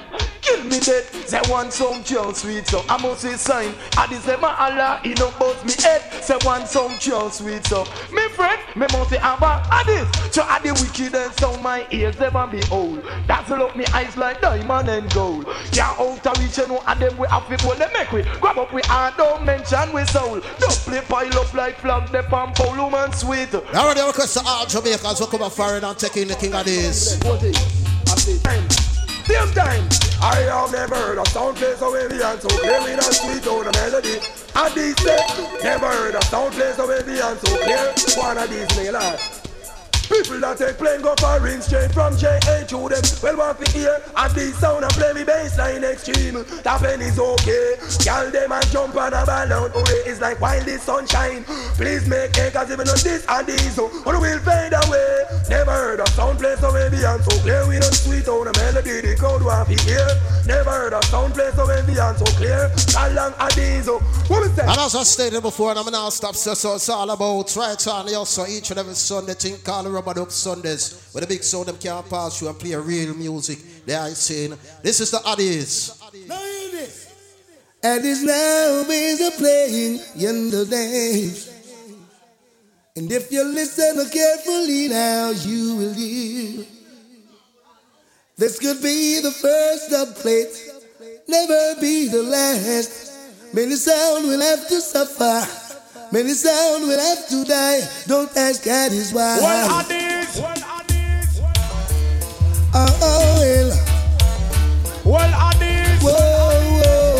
Kill me dead. They want some chill sweet, so I must say sign. Addies them a Allah, he don't bust me head. They want some chill sweet, so me friend, me must say about Addies. So at the wickedness, so my ears never be old. That's look me eyes like diamond and gold. Yeah, out of reach, you know, and them we have people, they make we grab up we hand, don't mention we soul. Don't play pile up like flag, the palm pole, woman sweet. Now we're going to all Jamaicans who come up foreign and take in the King Addies. Damn time, I have never heard of sound place so heavy and so clear in a sweet on a melody. Addies said, never heard of sound place so heavy and so clear. One of these niggas. People that take plane go for ring straight from J.A. to them. Well, what we hear at this sound and play me bassline extreme. Tapping is okay. Y'all them and jump on a balloon. Oh, it's like wild sunshine. Please make it, cause even on this and this, or oh, we'll fade away. Never heard of sound place so heavy and so clear. We don't sweet on a melody, the crowd will be here. Never heard of sound place so heavy and so clear. How long are these? What we say? And as I stated before, and I'm now stop, so it's all about right on. Also, each and every Sunday, thing called Rub-A-Dub Sundays, with a big sound them can't pass through and play real music. They are saying, this is the Addies. Addies now is a playing in the days. And if you listen carefully now, you will hear. This could be the first update, never be the last. Many sound will have to suffer. Many sound will have to die. Don't ask Addies why. One Addies. One Addies. Oh, well. One Addies. Whoa, whoa,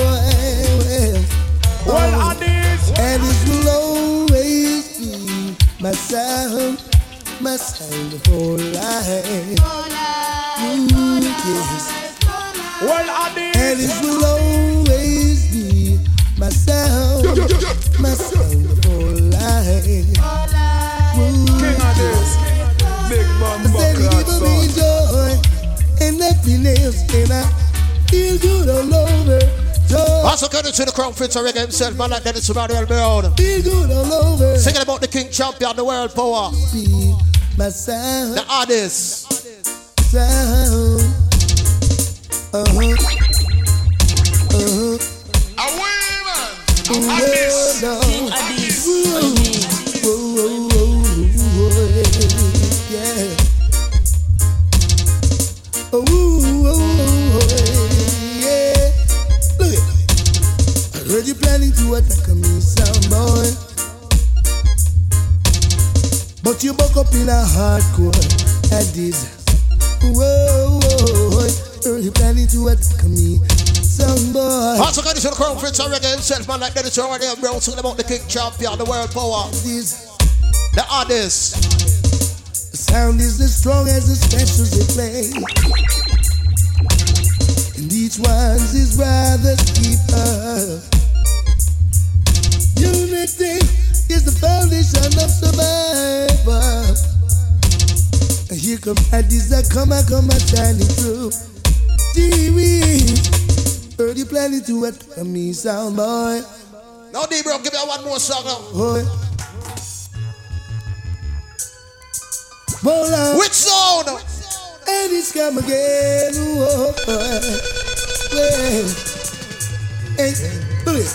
whoa. One Addies. Addies will always be my sound the whole life. Ooh, yes. One Addies. Addies will always be my sound. My sound of all life. King Addies, big man, said he give me joy and happiness, and I feel good all over. Also going to the crown prince of reggae himself, man like Dennis Emmanuel Brown. Feel good all over. Singing about the king champion, the world power. Be my sound. The Addies. Sound. Addies. King Addies. Yeah. Look it. I heard you planning to attack me, sound boy. But you buck up in a hardcore Addies. I heard you planning to attack me. Also got this on the crown prince of reggae himself, man like Dennis Emmanuel Brown, singing about the king champion, the world power. The Addies. The sound is as strong as the specials they play, and each one's his brother's keeper. Unity is the foundation of survival. And here come Addies that come shining through. Gee-wee. Heard you planning to attack me, sound boy. Now, D bro, give me one more song now. Oh. Which sound? And it's come again. Oh, yeah. Hey, look it.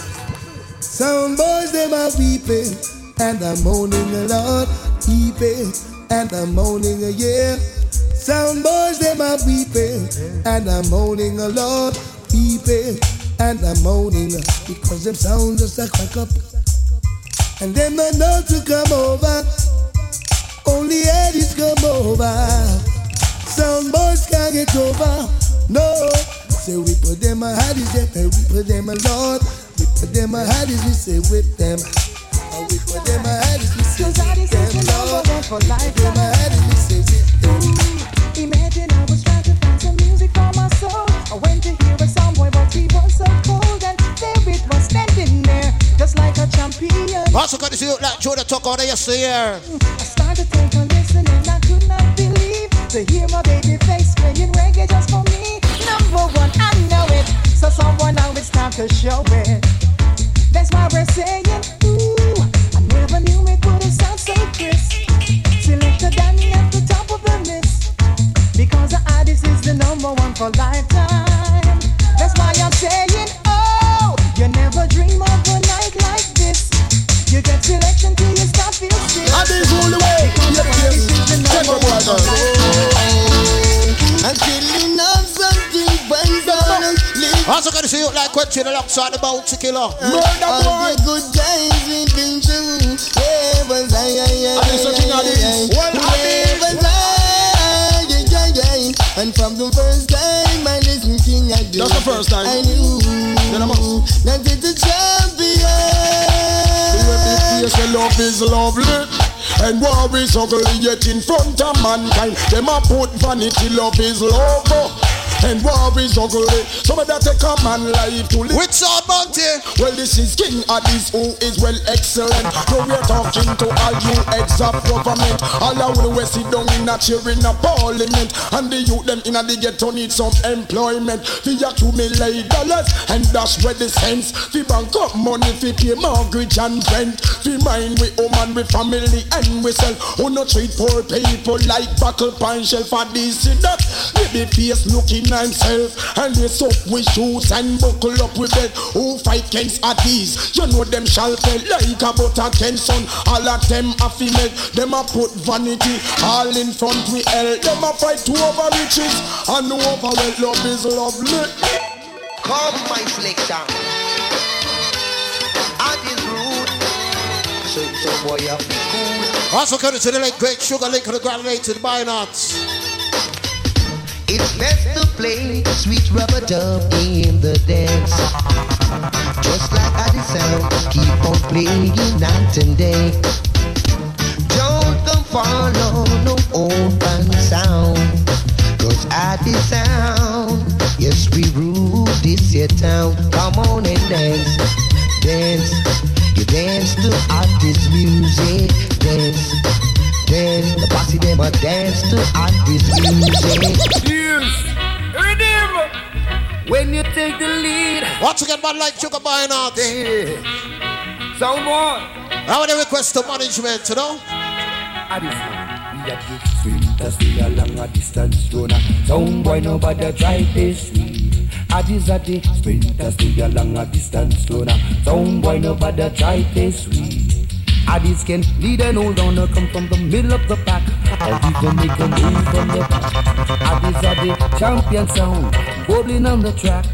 Sound boys, they are weeping and I'm moaning a lot, weeping and I'm moaning a yeah. Sound boys, they are weeping and I'm moaning a lot. And I'm moaning because them sound just a crack up, and them not know to come over. Only Addies come over. Sound boys can't get over. No, say we put them a Addies, we put them a Lord, we put them a Addies, we say with them. We put them a Addies, we say with them. Lord, we put them a Addies, we say with them. Imagine I was trying to find some music for my soul. I went to hear a sound boy, but he was so cold, and there it was standing there, just like a champion. Also got to see you like Jordan talk on yesterday. I started to take a listen and I could not believe to hear my baby face playing reggae just for me. Number one, I know it, so someone now it's time to show it. That's why we're saying, ooh, I never knew it would have sound so crisp. Selected Danny at the top of the list, because the Addies is the number one for lifetime. You get selection till you start feeling sick. Addies all the way. Yep, yep. Check up water. I'm killing up something when gonna live. I also got to see you like what you alongside the bounty killer. Murder boy. Good days we've been through. Yeah, but I Addies are King Addies. Well, and from the first time I listened to King Addies. That's the first time. I knew that it's a champion. Yes, your love is lovely. And war is ugly yet in front of mankind. Them a put vanity, love is love. And war is ugly. Some of that take a man life to live. Which our bounty? Well, this is King Addies, who is well excellent. So we're talking to all you heads of government. All over the West sit down in a chair in a parliament. And the youth them in a the ghetto need some employment. For your $2 million. And that's where the sense. For bank up money, for pay mortgage and rent. For mine with home and with family and we sell. Who no treat poor people like buckle pan shell. For this and that, baby face looking himself, and they soak with shoes and buckle up with bed. Who fight against Addies? You know them shall fail like a butter Kenson. All of them a female. Them a put vanity all in front we hell. Them a fight to over riches and over wealth. Love is lovely. Come my selection. Addies rude. So boy up cool. Also coming to the late great sugar link of the graduated by nuts. It's best to play sweet rub-a-dub in the dance. Just like Addies sound, keep on playing night and day. Don't follow no open sound, cause Addies sound, yes we rule this here town. Come on and dance, dance. You dance to Addies music, dance. Dance, the posse them a dance to Addies music. When you take the lead, once again, man like sugar by now. Someone. How would they request to management, you know? We are along a distance runner. Sound boy, nobody try this. Addies are the sprinters, they along a distance runner. Sound boy, nobody try this. Addies can lead and hold on, come from the middle of the pack, or even make a move from the back. Addies are the champion sound, wobbling on the track,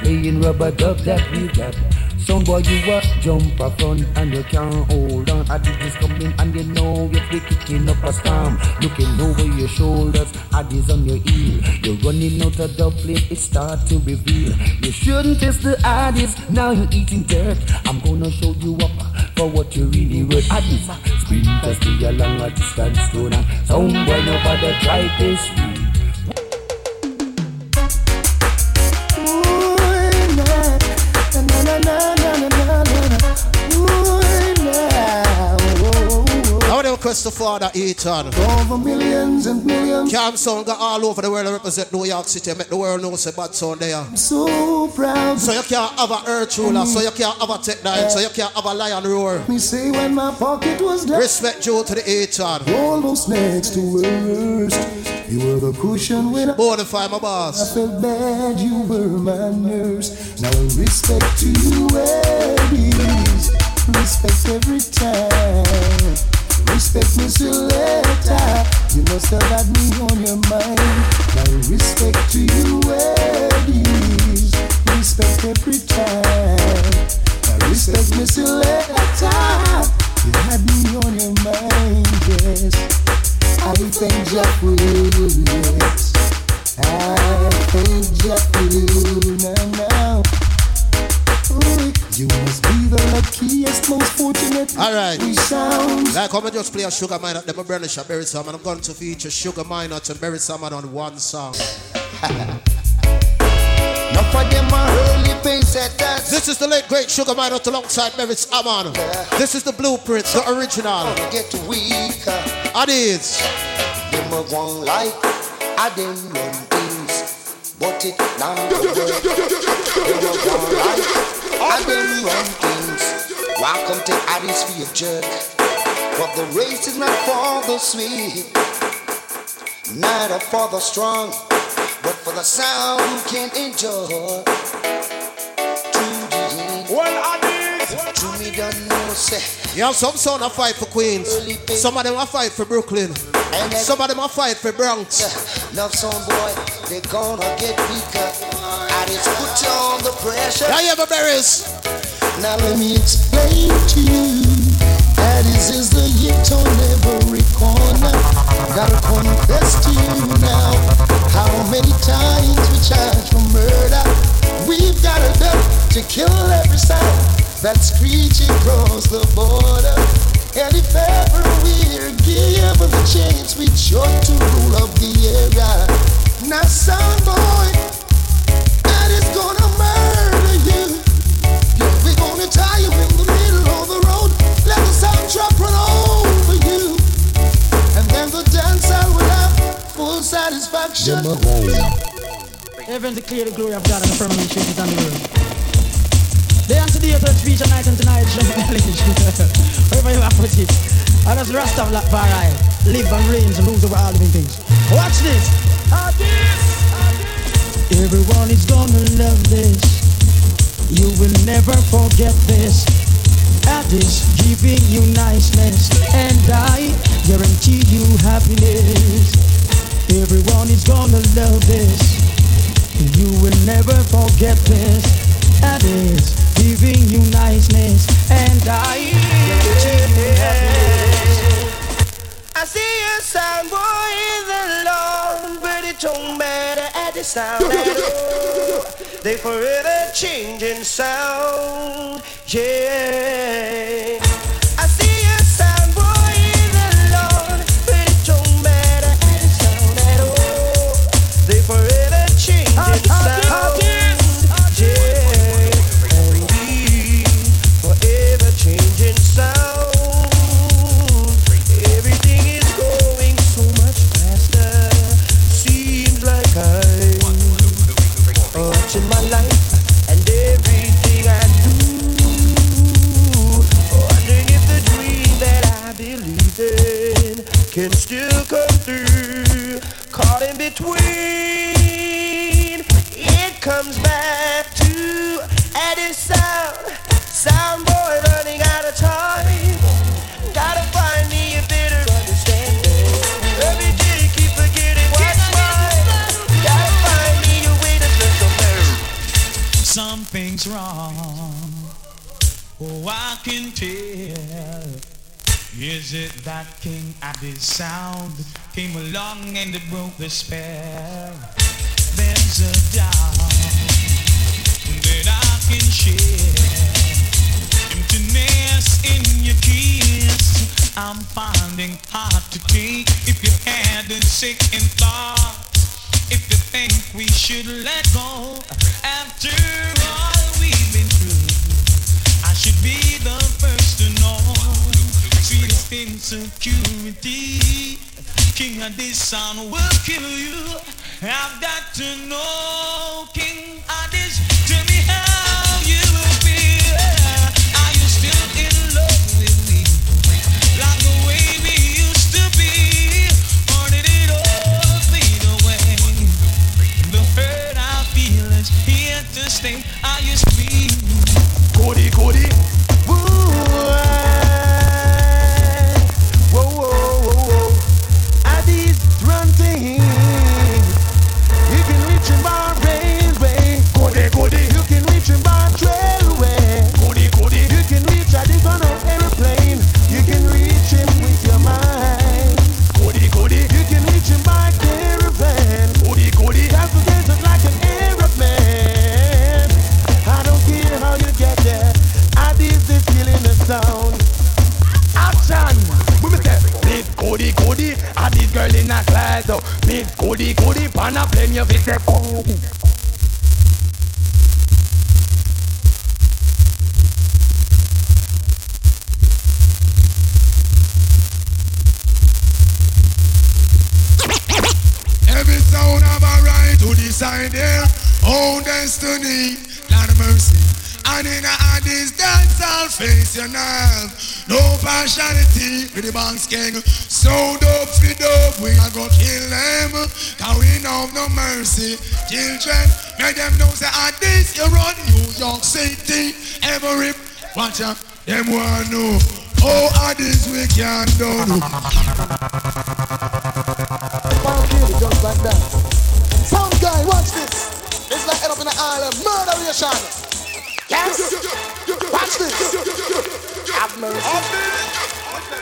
playing rubber dub that we got. Some boy you a jump up front and you can't hold on. Addies is coming and you know if they kicking up a storm. Looking over your shoulders, Addies on your heel. You're running out of Dublin, it starts to reveal. You shouldn't test the Addies, now you're eating dirt. I'm gonna show you up for what you really worth. Addies, sprinters stay along a distance stoner. Sound boy nobody try this. Christopher that Eaton. Over millions and millions. Cam Sound got all over the world to represent New York City. Make the world know it's a bad sound there. I'm so proud. So you can't have a earth ruler. So you can't have a tech nine. So you can't have a lion roar. Me say when my pocket was down. Respect due to the Eaton. Almost next to worst. You were the cushion when bonify my boss. I felt bad, you were my nurse. Now respect to you, Addies. Respect every time. Respect me, Selecta. You must have had me on your mind. My respect to you, Addies. Respect every time. My respect me, Selecta. You had me on your mind, yes. I thank you for you, yes. I thank you for you now. You must be the luckiest, most fortunate. Alright. Like I'm just play a Sugar Minor, then my brother shall bury some, and I'm going to feature Sugar Minor to bury someone on one song. Not for them early pains at us. This is the late great Sugar Minor alongside Merits Amon. Yeah. This is the blueprint, the original. Get weaker. Addies. Them are one like Addies and things. But it now. Them are I don't run things. Welcome to Addies for your jerk. But the race is not for the sweet, neither for the strong, but for the sound you can endure. To the end. Well, Addies. You have some son a fight for Queens. Some of them a fight for Brooklyn. Some of them a fight for Bronx. Love some boy, they gonna get weaker. I just put you on the pressure. Now you have a berries. Now let me explain to you. Addies is the hit on every corner. Gotta confess to you now. How many times we charge for murder? We've got a gun to kill every sound that's screeching across the border. And if ever we're given the chance, we sure to rule up the area. Now, sound boy, that is gonna murder you. We're gonna tie you in the middle of the road, let the sound drop run over you, and then the dancer will have full satisfaction. Heaven declare the glory of God and the firmament shake it on the world. Day unto day, to preach a night and tonight, shall be knowledge. Wherever you are put it. And as Rastafari, live and reigns and rules over all living things. Watch this. Addies. Everyone is gonna love this. You will never forget this. Addies giving you niceness. And I guarantee you happiness. Everyone is gonna love this. You will never forget this. Addies giving you niceness, and I guarantee you happiness. I see a sound boy in the Lord, but it don't matter at the sound at all. They forever changing sound, yeah. I see a sound boy in the Lord, but it don't matter at the sound at all. They forever. Can still come through, caught in between. It comes back to Addies sound. Sound boy running out of time. Gotta find me a better understanding. Every day you keep forgetting what's mine. Gotta find me a way to make a mess. Something's wrong. Oh, I can tell. Is it that King Addies sound came along and it broke the spell? There's a doubt that I can share. Emptiness in your kiss I'm finding hard to take. If you had a second thought, if you think we should let go, after all we've been through, I should be the first to know. This insecurity, King Addies sound will kill you. I've got to know, King Addies, tell me how you will feel. Are you still in love with me, like the way we used to be, or did it all fade away? The hurt I feel is here to stay. Are you still? Cody, Cody, woo. Children, make them know that Addies, you run New York City. Every Watch out. Them want to know how Addies we can do. One kill just like that. Some guy, watch this. It's like head up in the island. Murderation. Yes. Watch this. Have mercy.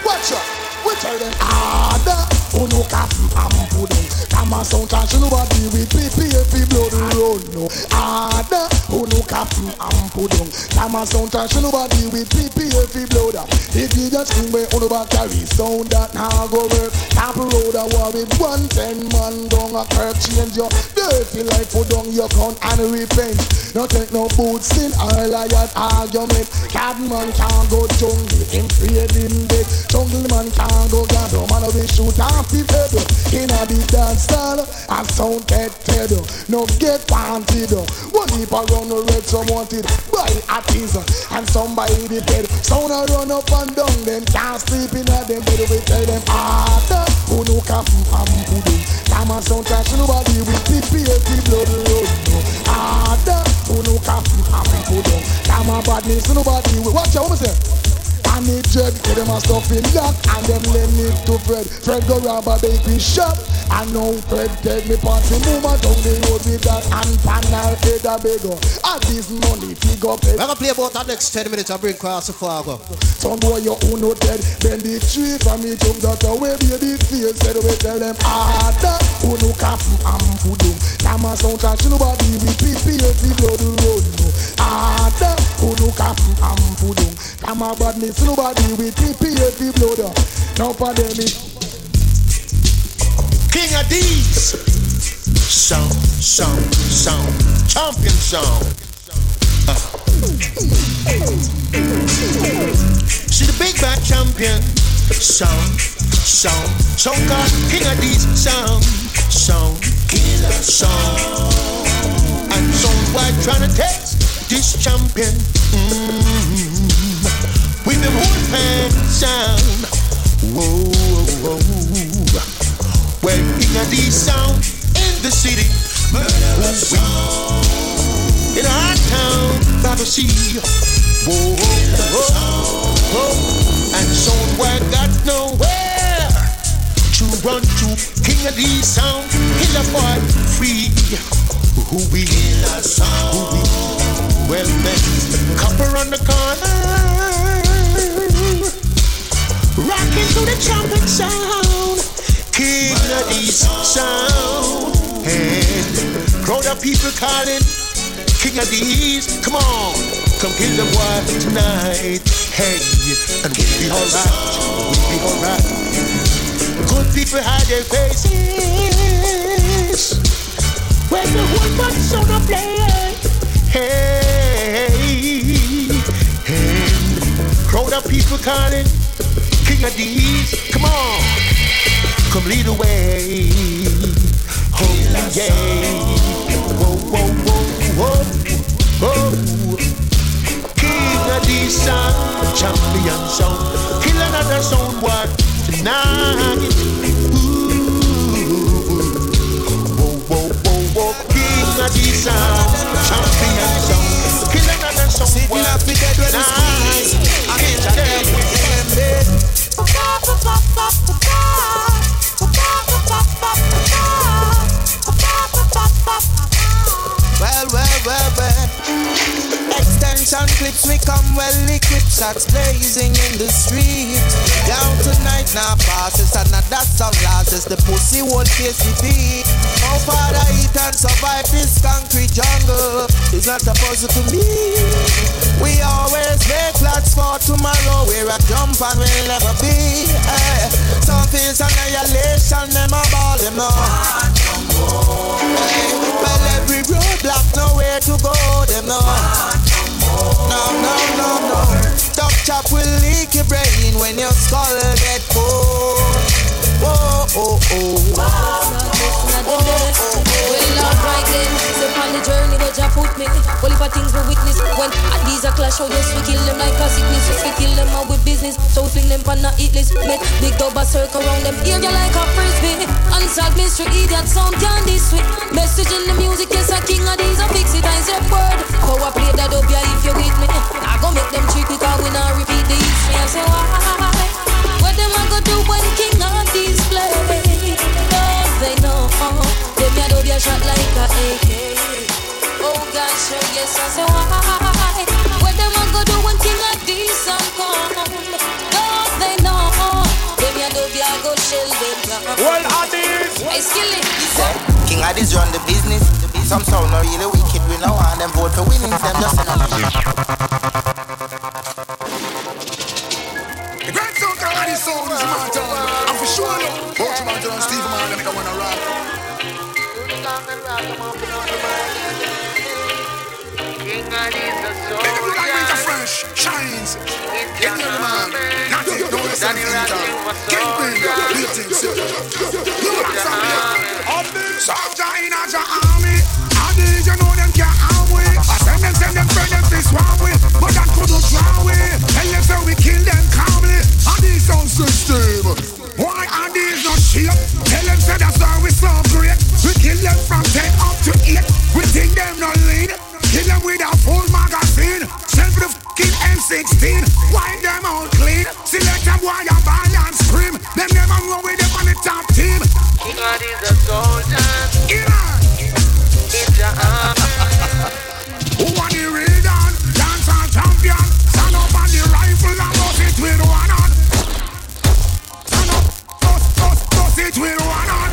Watch out. We tell them harder, oh no cap, I'm pudding. Come on, sound trash, nobody with PPFP blood road, no. Harder, oh no cap, I'm pudding. Come on, sound trash, nobody with PPFP blood. If you just sing where on about carry sound that now go work. Tap road, I war with 110 man down a curb. Change your dirty life for down your count and repent. No take no boots in all of your argument. Cabman can't go jungle, him afraid in bed. Jungle man can't go down, no man will shoot half the pedal. In a big dance style, and sound that pedal. No get panted. One heap around the red, some wanted by Addies. And somebody the pedal. Sound a run up and down, them can't sleep in a them bed. We tell them harder, who no cap am pudding. Come on, sound trash, nobody with PPFP blood road. Harder, who no cap am pudding. Come on, badness, nobody will. Watch out, what I say? And it dread, get them a stuff in lock, and them lend it to Fred. Fred go rob a bakery shop, and now Fred take me party movement down the road with that, and panel head a beggar. And this money pick up head. We're gonna play about that next 10 minutes, I bring cross so far go. Some boy you who no dead, bend the tree from me jump that away, baby face, said we tell them harder, who no cap am pudding. Come on, sound trash, nobody with PPFP blood road, no. Harder, who no cap am pudding. Come on, badness, nobody with PPFP blood. Now for them King Addies. Sound champion sound. See the big bad champion. Sound God King Addies. Sound and sound white trying to take this champion. With the whole pan sound, whoa. Where King Addies sound in the city, in a hot town by the sea, whoa. And somewhere got nowhere to run to. King Addies sound, killer boy free, who we well met, copper on the corner. Rockin' to the trumpet sound, King Addies sound. And crowd of people calling, King Addies, come on, come kill the boy tonight. Hey, and we'll be alright. Good people hide their faces when the whole bunch on the play. Hey, and crowd of people calling, King Addies, come on, come lead the way. Oh yeah, whoa. King Addies sound, champion sound, kill another sound what tonight. Whoa. King Addies sound, champion sound, kill another sound what tonight. Well. Extension clips, we come well equipped. Shots blazing in the street. Down tonight, now passes, and now that's some losses. The pussy won't face defeat. How far I eat and survive this concrete jungle is not a puzzle to me. We always make plans for tomorrow. We're a jump and we'll never be. Some things annihilation, them a ball, them no. Well, every roadblock, nowhere to go, them no. No. Duck chop will leak your brain when your skull get cold. Well, not right then. So on the journey where you put me, all if I things we witness when these are clash. show this, we kill them like a sickness. We kill them out with business, so fling them on the eat list. Make big dub a circle around them, hear you like a frisbee. Unsolved mystery, idiot sound can this sweet. Message in the music, yes, a king of these, a fix it and say word. Power play that up, yeah, if you with me. I gon' make them trick because we not repeat the hits. Me I say why? What them I go do when King Addies play? Cause they know, them ya dub ya shot like a AK. Oh gosh, oh yes, I say why? What them I go do when King Addies come? Cause they know, them ya dub ya go shell them down. Well, Addies! Hey, Skilly, you say? King Addies run the business. Some sound not really wicked, we know and them vote for winnings, them just the great sound of Addies sound is my town. I'm for sure though, both my town, Steve man, let me go on a ride. King Addies a soldier. Make the light into fresh, shines. In your man, not it, don't listen to it. Kingpin, beating, sir. You are soldier. Soldier in a your army. Addies, you know them can't harm we. I send them, friend them, they swarm we. But that could not drown we. Tell them so we kill them calmly. Addies on system. Why Addies not cheap? Tell them so that's why we so great. We kill them from 10 up to 8. We think them no lead. Kill them with a full magazine. Send for the f***ing M16. Wind them out clean. Select them while you ball and scream. Them never know with them on the top team. King Addies a soldier. Iran. It's your army. Who won the region? Dance and champion. Stand up on the rifle and bust it with one hand. Stand up, bust it with one hand.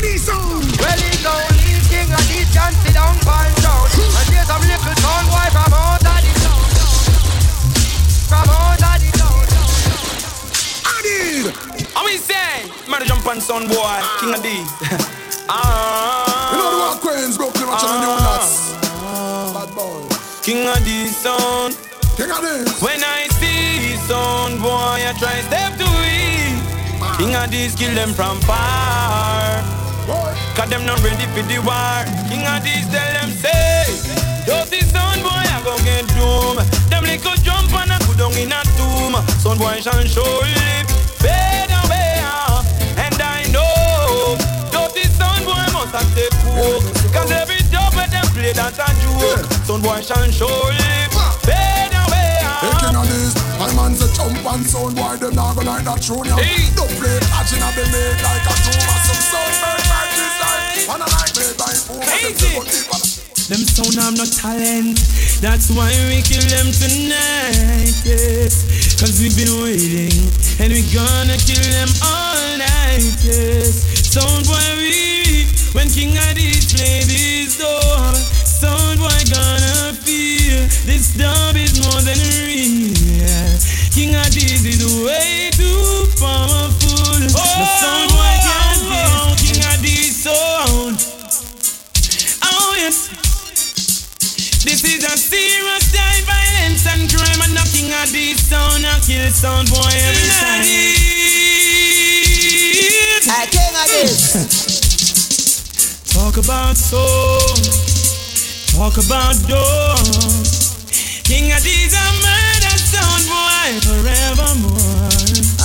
Addies on. Well, it's only King Addies can sit down by down. And there's some little town boy from out of the town. From out of the town. Addies! How we say? Mary jump on son boy, King Addies. You know the one Queens broke the match on the new nuts. Bad boy. King Addies son. King Addies. When I see son boy, I try step to it. King Addies kill them from far. Cause them not ready for the war. King Addies tell them say, dirty sound boy I go get doom. Them little jump and I go down in a tomb. Sound boy shall surely fade away. And I know dirty sound boy must have to cook. Cause every job with them play that a joke. Sound boy shall surely fade away. Hey King Addies, my man's a jump and sound boy them not go like that tune. Don't play catching and be made like a tomb. And some sound boy them sound have no talent. That's why we kill them tonight, yes. Cause we've been waiting and we gonna kill them all night, yes. Sound boy weep when King Addies play this dub. Sound boy gonna feel this dub is more than real. King Addies is way too powerful. The sound boy can't beat King Addies sound. This is a serious time, violence and crime. And knocking at this sound, I kill sound boy every time. I came at this. Talk about soul, talk about door. King Addies a murder sound boy forevermore.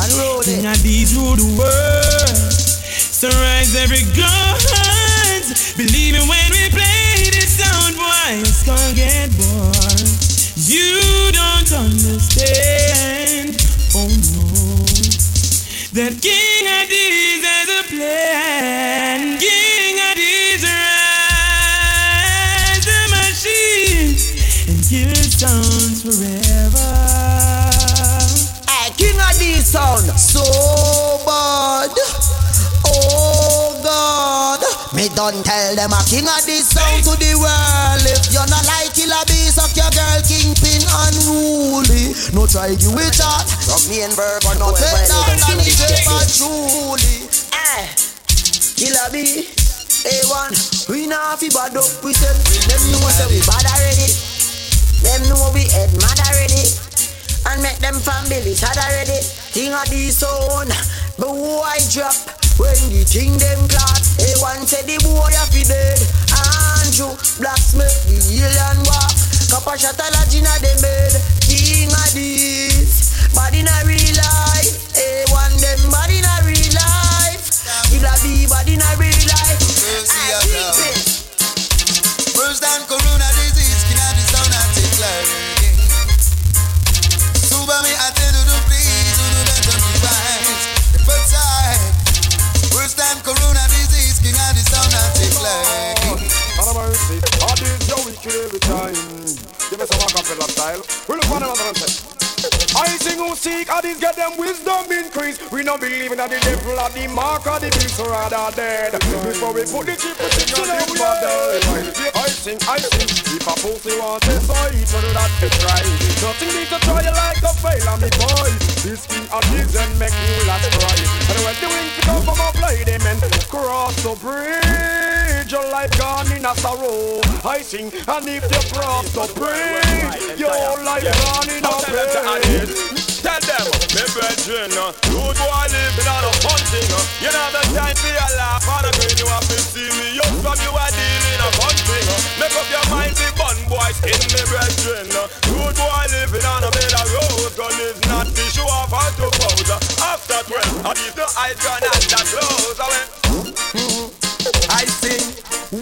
And roll it. King Addies rule the world. Sunrise every god. Believe me when we play. Sound boy, it's gonna get bored. You don't understand, oh no. That King Addies has a plan. King Addies rides the machine and kill sounds forever. Hey, King Addies sound so bad. Oh God. Me don't tell them a King Addies sound to the world. If you're not like Killer B, suck your girl, kingpin unruly. No try you with that. From me and Burb or no take down on the paper truly. Eh, Killer B, A1, we not fi bad up with them. Them know say we bad already. Them know we head mad already. And make them family sad already. King Addies sound, but who I drop. When the thing them clock, A1 said the boy have be dead. Andrew Blacksmith, the heel and walk. Cup Papa shot a lodge inna dem bed. King Addies, bad inna real life. Hey, one dem bad inna real life. You la be bad inna real life. I keep it. First time corona disease, King Addies down and take life. Suba me attend to the please, to the device. The first time, corona disease, King Addies down and take life. All these yo we kill every time. Give me some rock and fella style. We look for them and say, I sing who seek Addies, get them wisdom increase. We don't believe in the devil at the mark of the beast, or rather dead. Before we put the chip in the mother. I sing, if a pussy wants it, so each other that they try. Nothing needs to try like a fail on the boy. This King Addies and make you last cry. And when the wings come from a play, they men cross the bridge. Your life gone in a sorrow, I sing, and if you cross the bridge, your life gone in a pain. Tell them, my brethren, you go and live without a hunting. You don't have the time for your laugh, and the you have to see me. You from you are dealing a hunting. Make up your mind, be fun boys in the brethren. You go and live without a bed of road. Gun is not the show of how to pose. After 12, I give the eyes gone and the clothes. I sing,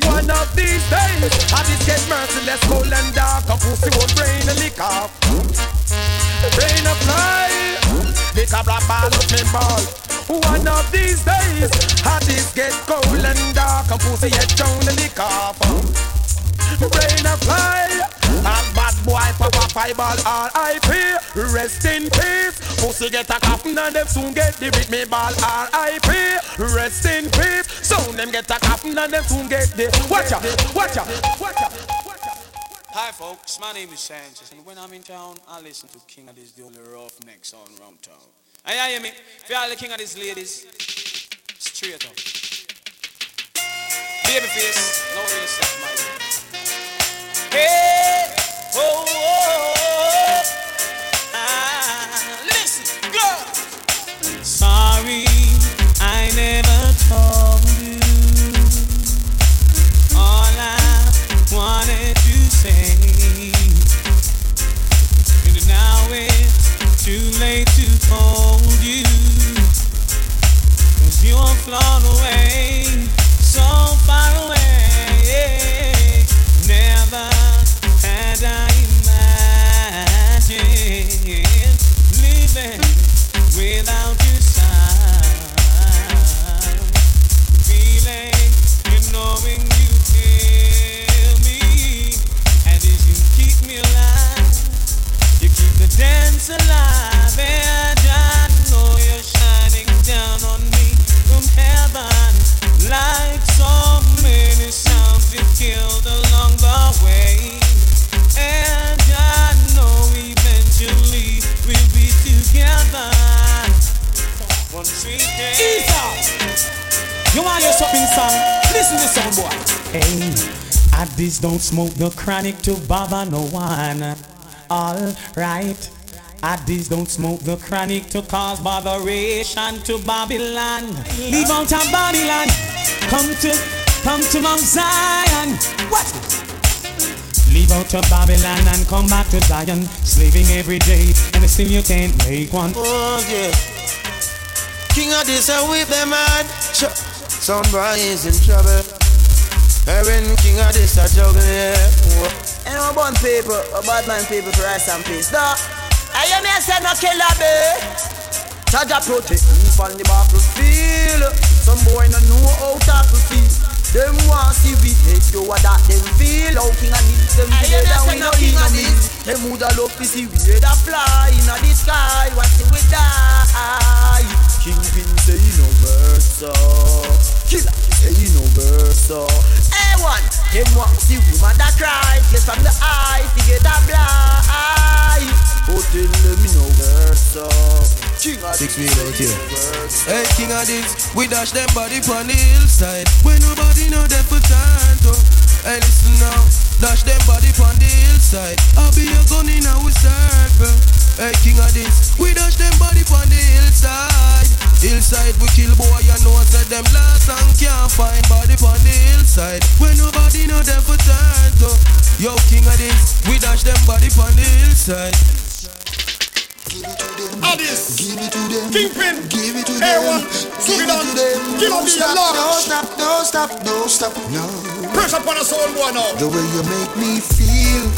one of these days, and it gets merciless, cold and dark. A pussy won't rain a lick off. Rain a fly, lick a black ball up me ball. One of these days, Addies get cold and dark, and pussy head down the lick off. Rain a fly, and bad boy papa fireball R.I.P. Rest in peace, pussy get a coffin and them soon get the with me ball R.I.P. Rest in peace, soon them get a coffin and them soon get the. Watch out. Hi folks, my name is Sanchez, and when I'm in town, I listen to King Addies, the only roughnecks on round town. And you hear me? If you all the King Addies ladies, straight up. Babyface, no real stuff, man. Hey, oh, oh, oh. Ah, listen, go! Sorry, I never told you all I wanted to say, and now it's too late to hold you, 'cause you're flown away, so far away. Never had I imagined living without your side, feeling and knowing you kill me. Addies, you keep me alive, you keep the dance alive, and I know you're shining down on me from heaven, like so many sounds you killed along the way, and I know eventually we'll be together, once we can. You want your shopping song? Listen to some boy. Hey. Addies don't smoke no chronic to bother no one. Alright. Addies don't smoke no chronic to cause botheration to Babylon. Leave out of Babylon. Come to Mount Zion. What? Leave out of Babylon and come back to Zion. Slaving every day, and still you can't make one. Oh yeah. King Addies are with them man. Somebody is in trouble. When King Addies a juggle, yeah. And I burn paper, a bad man paper for rice and peace. No, I am a son of killer, babe. Charge a protect me from the battlefield. Some boy no know how to feel. Them want see we hate you, what that them feel. How King Addies, them feel that we no enemy. Them woulda love to see we head a fly in the sky, watch till we die. Kingpin say he no verse, killer say he no verse. A1, them want see woman that cry, place from the eye to get a blind. Oh, tell them he no verse, King Addies no verse. Hey, King Addies, we dash them body pon the hillside, when nobody know them for time though. Hey, listen now, dash them body pon the hillside, I'll be a gun in our circle. Hey, King Addies, we dash them body pon the hillside. Hillside we kill boy, you know I said them last and can't find body pon the hillside. outside when nobody know them for time. So, yo, King Addies, we dash them body on the hillside. Give it to them, Addies. Give it to them, Kingpin. Give it to them, give it to them. Don't stop, don't stop, don't stop, no. Pressure upon us all, boy, now. The way you make me feel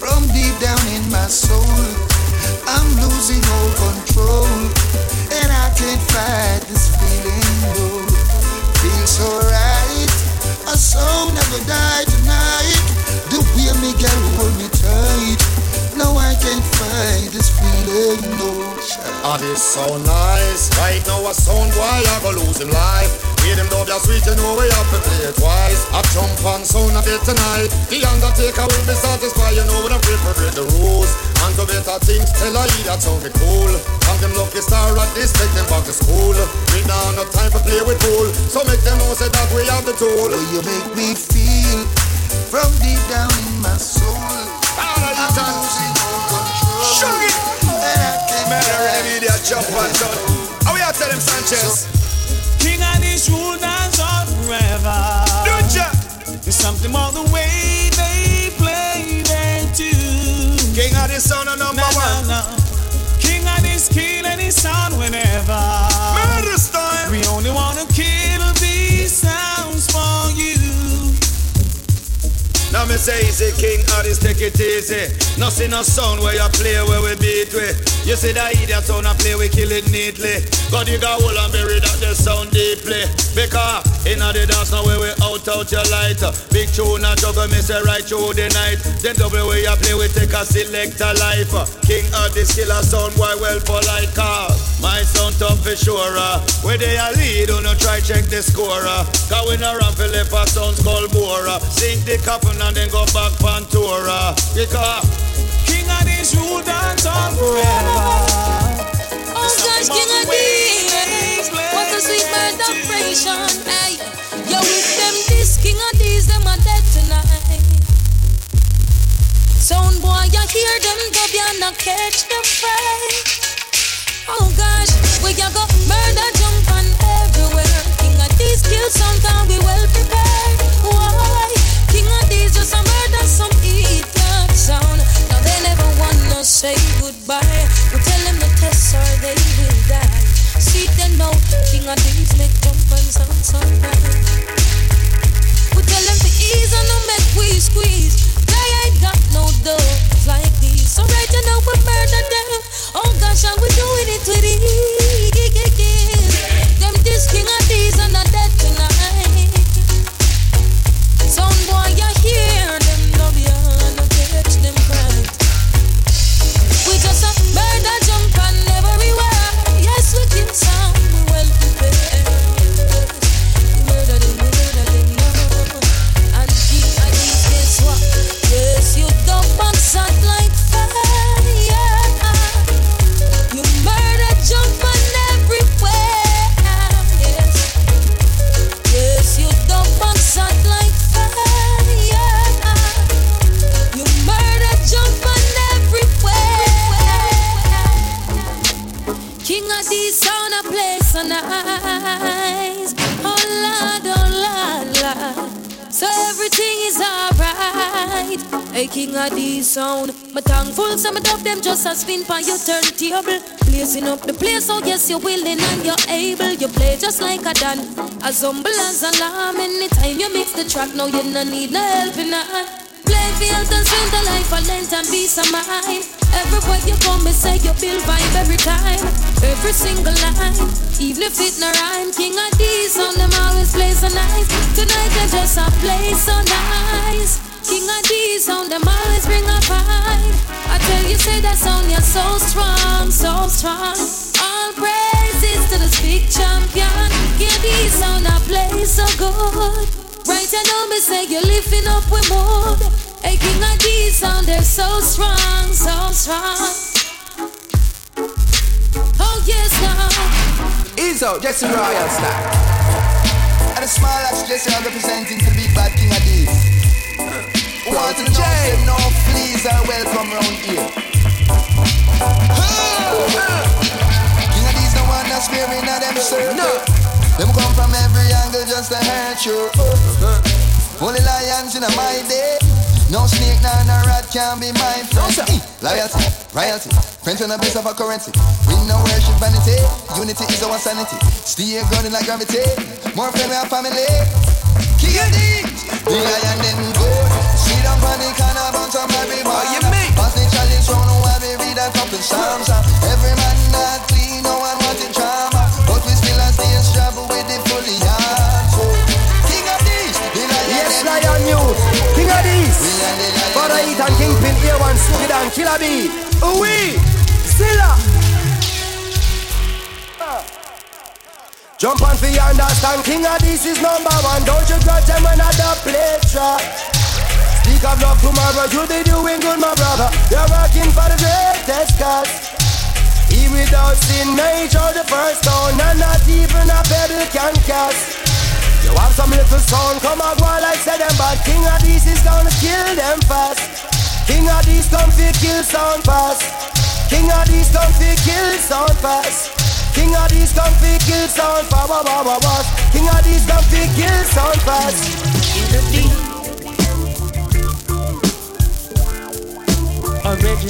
from deep down in my soul, I'm losing all control, and I can't fight this feeling. Oh, feels so right. A soul never died tonight. The way me girl hold me tight. No, I can't fight this feeling. No, Addies sound nice. Right now a sound boy I go lose him life. Hear them though they're sweet, you know we have to play it twice. I jump on sound a bit tonight. The undertaker will be satisfied. You know when I play for break the rules. And to better things tell her he that sounded cool. And them lucky star at this take them back to school. We now no time for play with pool. So make them know say that we have the tool. Oh, you make me feel from deep down in my soul. Jump and done. And we are telling Sanchez King Addies will dance on forever. There's something about the way they play their tune. King Addies sound a number one. King Addies killing his sound whenever. Murder style. We only wanna kill these sounds for you. Now me say easy, King Addies, take it easy. No see no sound where you play, where we beat with. You see that idiot sound I play, we kill it neatly. God you got hole and bury that the sound deeply. Because in the dance now where we out your light. Big tune and juggle me say right through the night. Then double way you play, we take a selector life. King Addies kill a sound, why well for like car. My sound tough for sure. Where they a lead, don't try check the score. Cause we no ramp for left a sound called more. Sink the coffin and then go back Pantora. King Addies will dance on forever. Oh gosh, King Addies, what a sweet bird operation. Hey, yo, with them this King Addies, them are dead tonight. Sound boy, you hear them, dub you not catch the fight. Oh gosh, we can go murder jump on everywhere. King Addies kill sometime, we well prepared. Why? King Addies just a murder, some idiot sound. Now they never wanna say goodbye. We tell them the test or they will die. See them now, King Addies make jumpin' sound so bright. We tell them to ease and no make we squeeze. They ain't got no doves like these. So right now we murder them. Oh gosh, and we doing it with these. Them this King Addies and a dead tonight. Sound boy, you hear them, love you, and catch them right. We just a murder jump on everywhere. Yes, we kill sound, we well prepared. Murder them, no. And King Addies, guess what? Yes, you dump and sat like fire. You murder jump on everywhere. Yes, yes, you dump and sat like fire. You murder jump on everywhere. King Addies on a place on ice. Oh Lord, so everything is alright. Hey King Addies sound, my tongue full, some of them just a spin for your turntable. Blazing up the place, oh yes you're willing and you're able. You play just like a dan, as humble as an alarm. Anytime you mix the track, now you no need no help in a hand. Play field and spend the life for length and peace of mind. Everywhere you come, me say you build vibe every time. Every single line, even if it no rhyme. King Addies on them always play so nice. Tonight they just a play so nice. King Addies sound, them always bring a vibe. I tell you, say that sound, you're so strong, so strong. All praises to this big champion. King Addies sound, I play so good. Right, I know me say you're lifting up with mood. Hey, King Addies sound, they're so strong, so strong. Oh yes, now Izzo, Jesse Royal Stack. And the smile that's Jesse Royal representing to be bad King Addies. Want to say no, please are welcome round here. King Addies no one that's wearing at them shirt. No, Them come from every angle just to hurt you. Only lions in my day. No snake, nor rat can be my friend. Loyalty, royalty, friends on the base of our currency. We no worship vanity, unity is our sanity. Stay going like gravity, more friend with our family. King Addies, the lion didn't go. Sit down on the corner, bounce up every bar. Pass the challenge round, no one read that up in Psalms. Every man not clean, no one wanting drama. But we still are staying struggle with the fully yard. So, King Addies, the lion. Yes, lion news. King Addies, Father Eat and Kingpin, A1, Snoopy and Killer B. Uwe, Zilla. Jump on for you understand, King Addies is #1. Don't you grudge them another play track. Speak of love tomorrow, you be doing good, my brother. You're working for the greatest cause. He without sin made all the first stone, and not even a pebble can cast. You have some little sound, come and go like say them bad. King Addies is gonna kill them fast. King Addies come fi kill sound fast. King Addies come fi kill sound fast. King Addies come fi kill sound fast. King Addies come fi kill sound fast.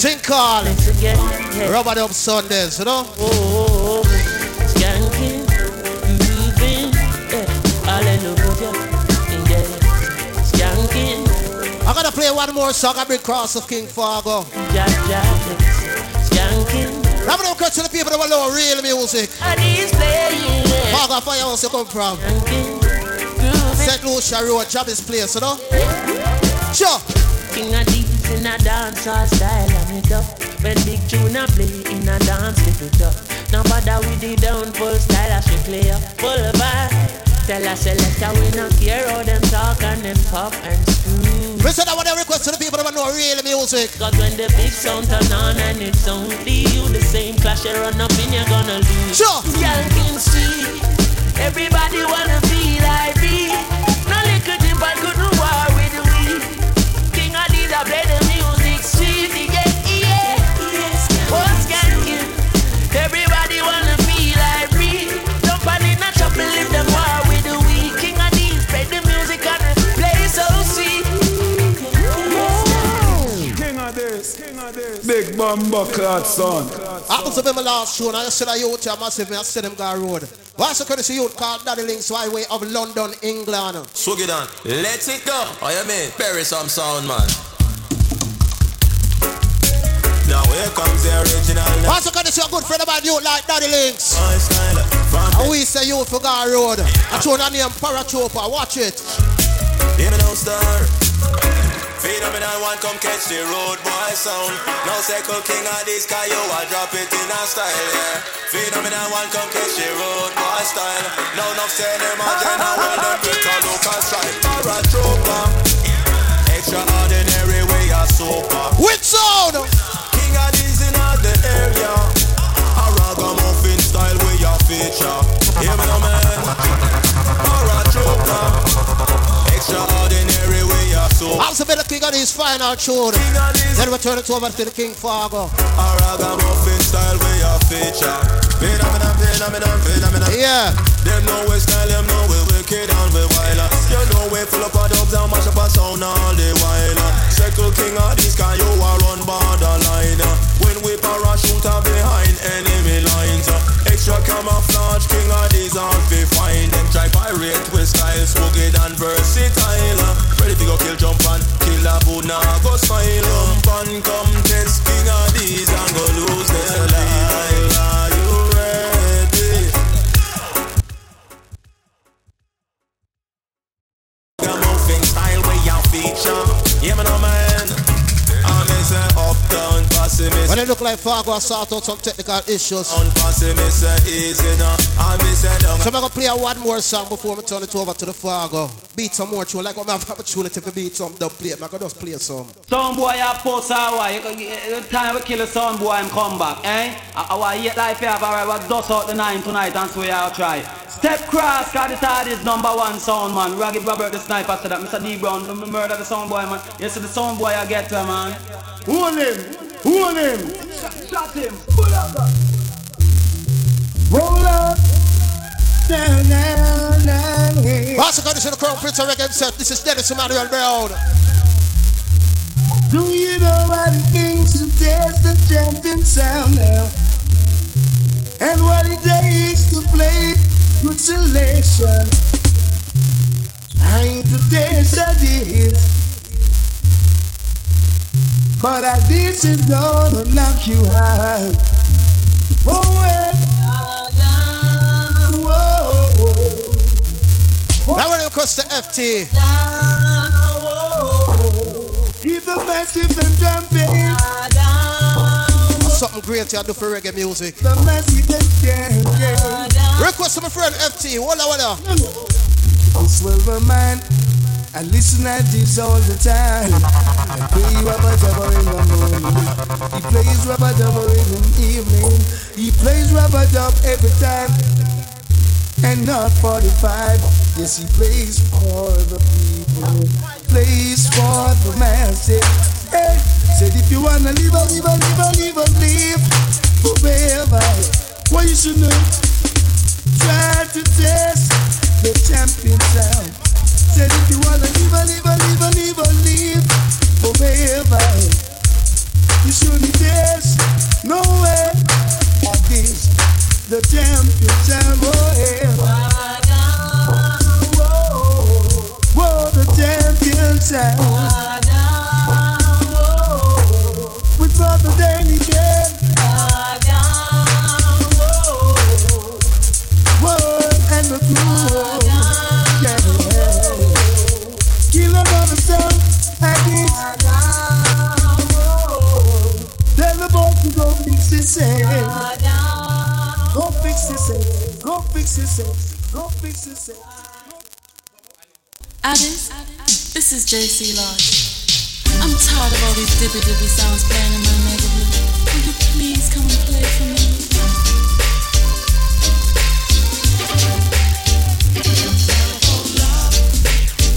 Think all Rub-A-Dub Sundays, you know? I'm gonna play one more song. I bring Cross of King Fargo. I'm gonna catch the people that want no real music. Fargo, I find out where you come from. St. Lucia Road, Jabby's place, you know? Sure. King Addies in a dancehall style, I'm it up. When big tune I play in a dance, lift it up. Now bother with the downfall style, I should play up. Full of vibe. Tell us a letter, we not care how them talk and them pop and screw. Listen, I want to request to the people about no real music. Cause when the big sound turn on and it's only you, the same clash you run up in, you're gonna lose. Sure. Y'all can see, everybody wanna be like me. No little thing but couldn't war with me. King Addies I play the music sweet, yeah. Oh, skanking, everybody wanna be like me. Nobody not trouble if them war with me. King Addies play the music and play so sweet. Big Bumbo Clot son. Happens to be my last show, and I just said I youth here massive, I said them guy road. Why so courtesy youth called Daddy Links by way of London, England. Swig it on. Let it go. I am in. Bury some sound, man. Now here comes the original. Why so courtesy a good friend about you like Daddy Links? And we say youth for guy road. I told her name Paratrooper. Watch it. Give me no star. Phenomenal one, come catch the road boy sound. No second King Addies, car you will drop it in a style, yeah. Phenomenal one, come catch the road boy style. No enough say them a general, well them better look and strike. Paratrooper, extraordinary way a super. With sound! King Addies in all the area. A ragamuffin style way a feature. Hear me now, man. Paratrooper, extraordinary way. I'm so better King Addies final tune. Then we turn it over to the King Fargo. Yeah. Them know we style, them know we wicked and we wild. You know we full up our dubs and mash up our sound all the while. Second King Addies can you are on borderline. When we parachute are behind enemy lines. Extra camouflage King Addies all we find. Them try pirate with style, spooked and versatile. Ready to go kill jump. Kill a buna, go smile up and come test King Addies and go lose their life. Are you ready? Got moving style way your feature. Yeah, man, oh man. I'm missing up, down, pessimist. When it look like Fargo, I sort out some technical issues. On pessimist, easy now. I'm missing up. So I'm going to play one more song before we turn it over to the Fargo. Beat some more tune, like I'm have opportunity to beat some, don't play it, man, I just play some. Some boy I post a time we kill a sound boy and come back, eh? Our 8 life here, alright, we'll dust out the 9 tonight and so I'll try. Step cross, cause this hard is #1 sound, man. Ragged Robert the Sniper said that, Mr. D Brown, murder the sound boy, man. You see the sound boy I get to, man. Hold him, hold him. Shot him, pull up. Roll up. Also got this in the Crown Prince of Reggae himself. This is Dennis Emmanuel Brown. Do you know what he thinks? There's the champion sound now. And what he takes to play good selection. I ain't the dance I did. But I did is gonna knock you out. Oh, well. Whoa. Now we're across the FT. He's the massive and jumping. Something great I do for reggae music. The massive and jumping. Request to my friend FT. Walla walla. This silver man. I listen at this all the time. I play Rub-A-Dub in the morning. He plays Rub-A-Dub in the evening. He plays Rub-A-Dub every time. And not 45. Yes, he plays for the people. Plays for the masses. Hey, said if you wanna live, live, live, live, live forever. What you should know? Try to test the champion sound. Said if you wanna live, live, live, live, live forever, you shouldn't test nowhere like this. The champion sound forever. Whoa, whoa, the champion sound. With brother Danny Ken. Whoa, and the crew. Go fix this, go fix this, go fix this. Addies, this is JC Lodge. I'm tired of all these dibby sounds playing in my neighborhood. Will you please come and play for me?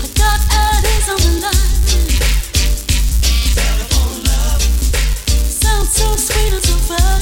I got Addies on the line. Sounds so sweet and so fun.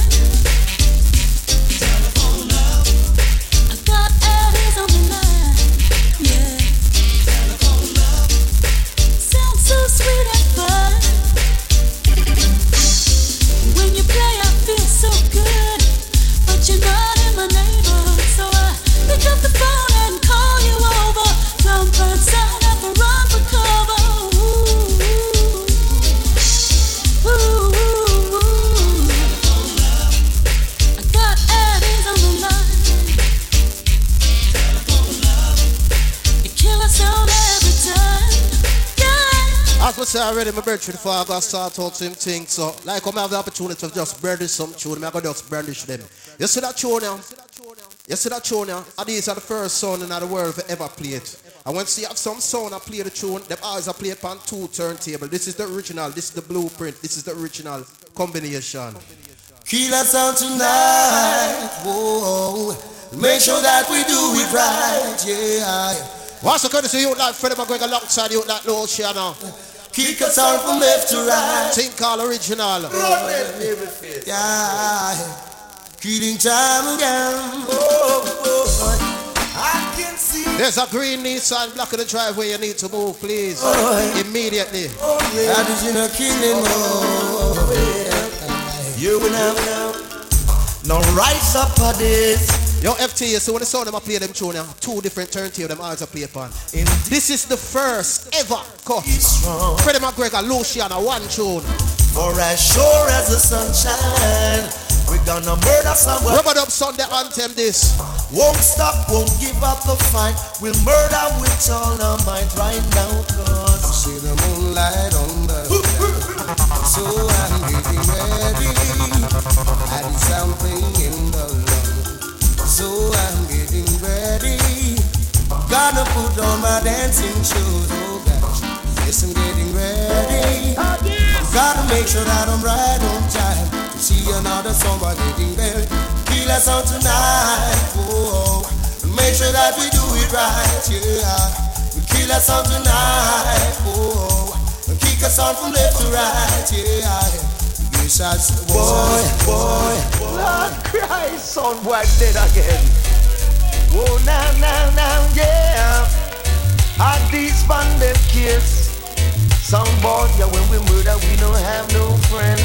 I already my birthday before I got start out same thing, so like I'm have the opportunity to just brandish some tune, I go just brandish them. You see that tune now? You see that tune now? These are the first sound in the world to ever play it. And once you have some sound I play the tune, them always I play it on two turntables. This is the original, this is the blueprint, this is the original combination. Killer sound tonight. Whoa. Make sure that we do it right, yeah. What's the courtesy you like Freddie McGregor going alongside you like no channel? Kick us all from left to right. Think all original. Yeah. Killing time again. I can see. There's a green Nissan blocking the driveway. You need to move, please. Oh, immediately. Oh, yeah. How did you not kill him? Oh, yeah. You will have no rise up for this. Yo, FT, so when the sound them I play them tune now, two different turntables them always I play upon. This is the first ever cut. Freddie McGregor, Luciana, one tune. For as sure as the sunshine, we're gonna murder someone. Rub-A-Dub Sunday anthem this. Won't stop, won't give up the fight. We'll murder with all our might right now, cause see the moonlight on the ground. So I'm getting ready. I need something in the so I'm getting ready. Gonna put on my dancing shoes. Oh gosh, yes I'm getting ready. Gotta make sure that I'm right on time. See another song by getting there. Feel that sound tonight. Oh, make sure that we do it right. Yeah, kill that sound tonight. Oh, kick us on from left to right. Yeah. Boy, Lord Christ, son, boy, dead again. Whoa, now, yeah. Addies from them kids. Some boy, yeah, when we murder, we don't have no friend.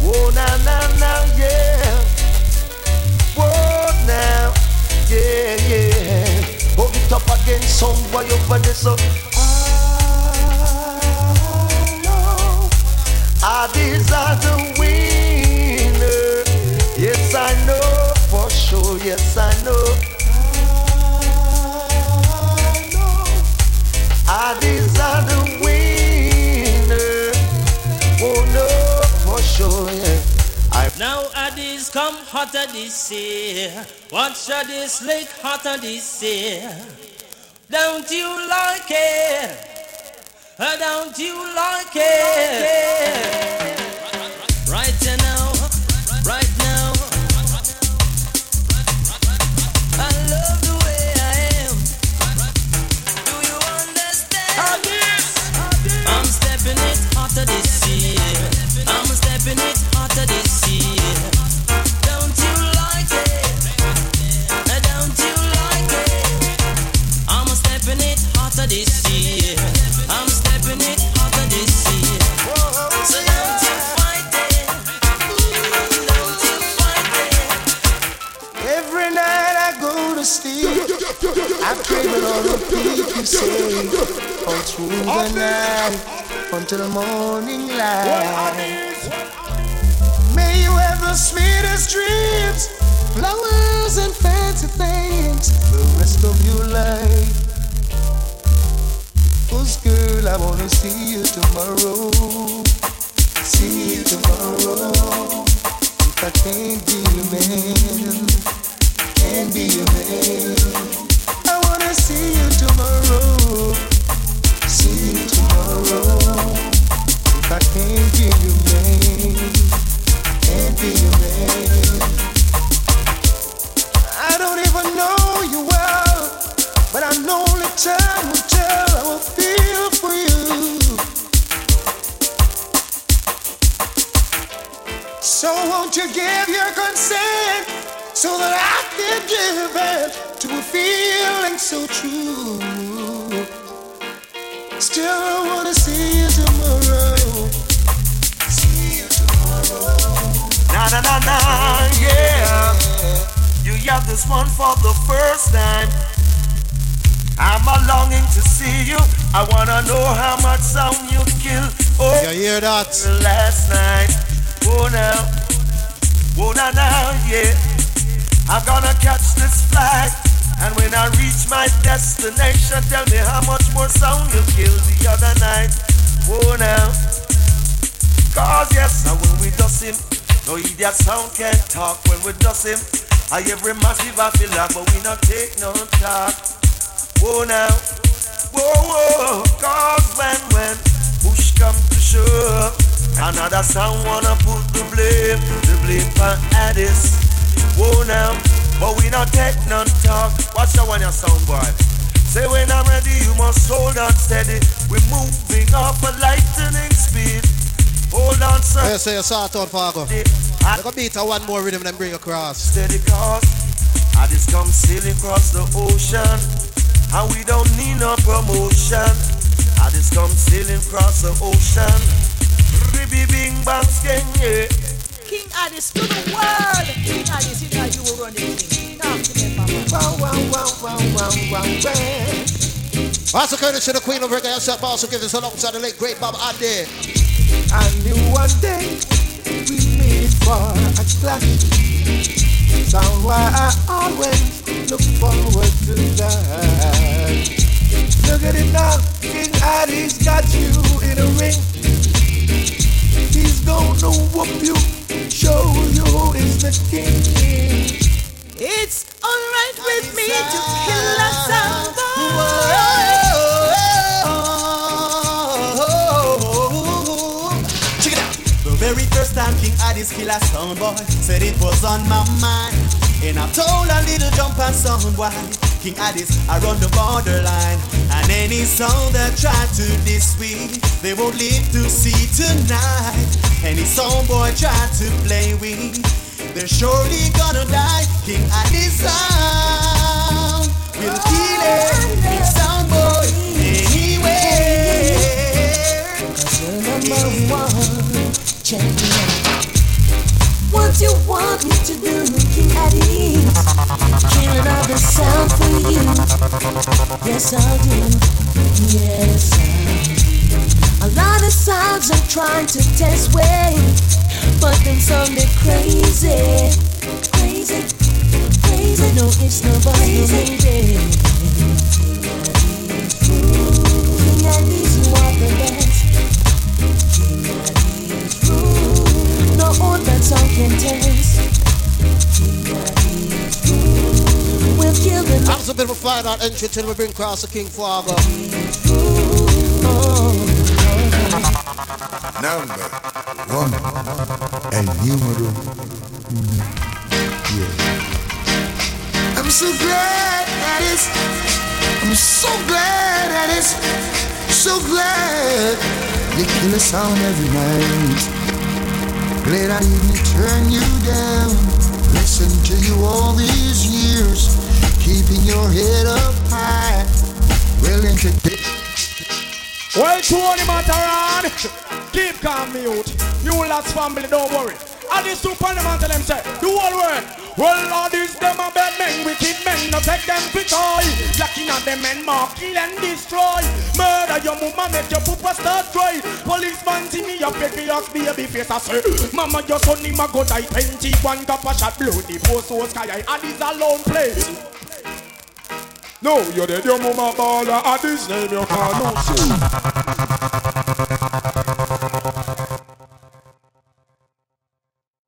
Whoa, now, yeah. Whoa, now, yeah, yeah. Hold it up against some boy over there, so. Addies are the winner. Yes, I know for sure. Yes, I know. Addies are the winner. Oh no, for sure. Yeah. Now Addies come hotter this year. Watch Addies lick hotter this year. Don't you like it? Don't you like it? Right now, right now. I love the way I am. Do you understand? I'm stepping it hotter this year. I'm stepping it hotter this year. Don't you like it? Don't you like it? I'm stepping it hotter this year. I'm stepping it hotter this year. So don't you fight it. Don't you fight it. Every night I go to sleep, I travel all the people say, all through the night, until the morning light. May you have the sweetest dreams, flowers and fancy things, the rest of your life. Girl, I wanna see you tomorrow. See you tomorrow. If I can't be your man, can't be your man. I wanna see you tomorrow. See you tomorrow. If I can't be your man, can't be your man. I don't even know you well, but I know only time will tell. I will feel for you. So won't you give your consent so that I can give it to a feeling so true? Still I wanna see you tomorrow. See you tomorrow. Yeah. You got this one for the first time. I'm a longing to see you. I wanna know how much sound you kill. Oh, you hear that? Last night. Oh now, yeah. I'm gonna catch this flight, and when I reach my destination, tell me how much more sound you killed the other night. Oh now, 'cause yes, now when we dust him, no idiot sound can't talk when we dust him. I every massive I feel like, but we not take no talk. Whoa now, whoa, cause when push come to shove, another sound wanna put the blame for Addies. Whoa now, but we not take none talk, watch that one your sound boy. Say when I'm ready you must hold on steady, we moving up a lightning speed. Hold on sir. I say you saw it out Fargo, I go beat her one more rhythm then bring across. Steady cause, Addies come sailing across the ocean. And we don't need no promotion. Addies come sailing across the ocean. Ribby bing bang skeng, yeah. King Addies to the world. King Addies, you know you will run it. Now remember, wow. Also credit to the Queen of Reggae herself. Also give us alongside the late great Bob Addies. I knew one day we made it for a clash. That's why I always look forward to that. Look at it now, King Addies got you in a ring. He's gonna whoop you, show you who is the king. It's alright with me to kill a sound boy. Check it out. The very first time King Addies kill a sound boy, said it was on my mind. And I told a little jump and sound why King Addies around the borderline. And any soul that tried to diss we, they won't live to see tonight. Any sound boy tried to play we, they're surely gonna die. King Addies sound will kill it. Big sound boy anywhere. Cause you're number one. Check me out. What you want me to do, King Addies? Can't another sound for you. Yes, I'll do. Yes, I do. A lot of sounds I'm trying to test with, but then some they're crazy, crazy, crazy. No, it's no bus, no lady. King Addies, you are the best. King Addies rule. No other song can test. King Addies rule. We'll kill them. That's a bit of a fly out entry till we bring cross the King Father. Number one, el número uno. Yeah. I'm so glad at it. I'm so glad at it. So glad. You kill the sound every night. Glad I didn't turn you down. Listen to you all these years, keeping your head up high. Willing to take. Well, to all the matter on, keep calm, mute. You lot's family, don't worry. And these two parliamentary them say, the whole world. Well, all these them are bad men, wicked men, no take them for toy. Lacking at them men, mark, kill and destroy. Murder your mama, make your papa start cry. Policeman see me, your baby, your baby face, I say. Mama, your son, him a go die, 21 cup a shot, blow the post, so sky, and this alone play. No, you're dead, your mama baller, Addies name, you can't no shoot.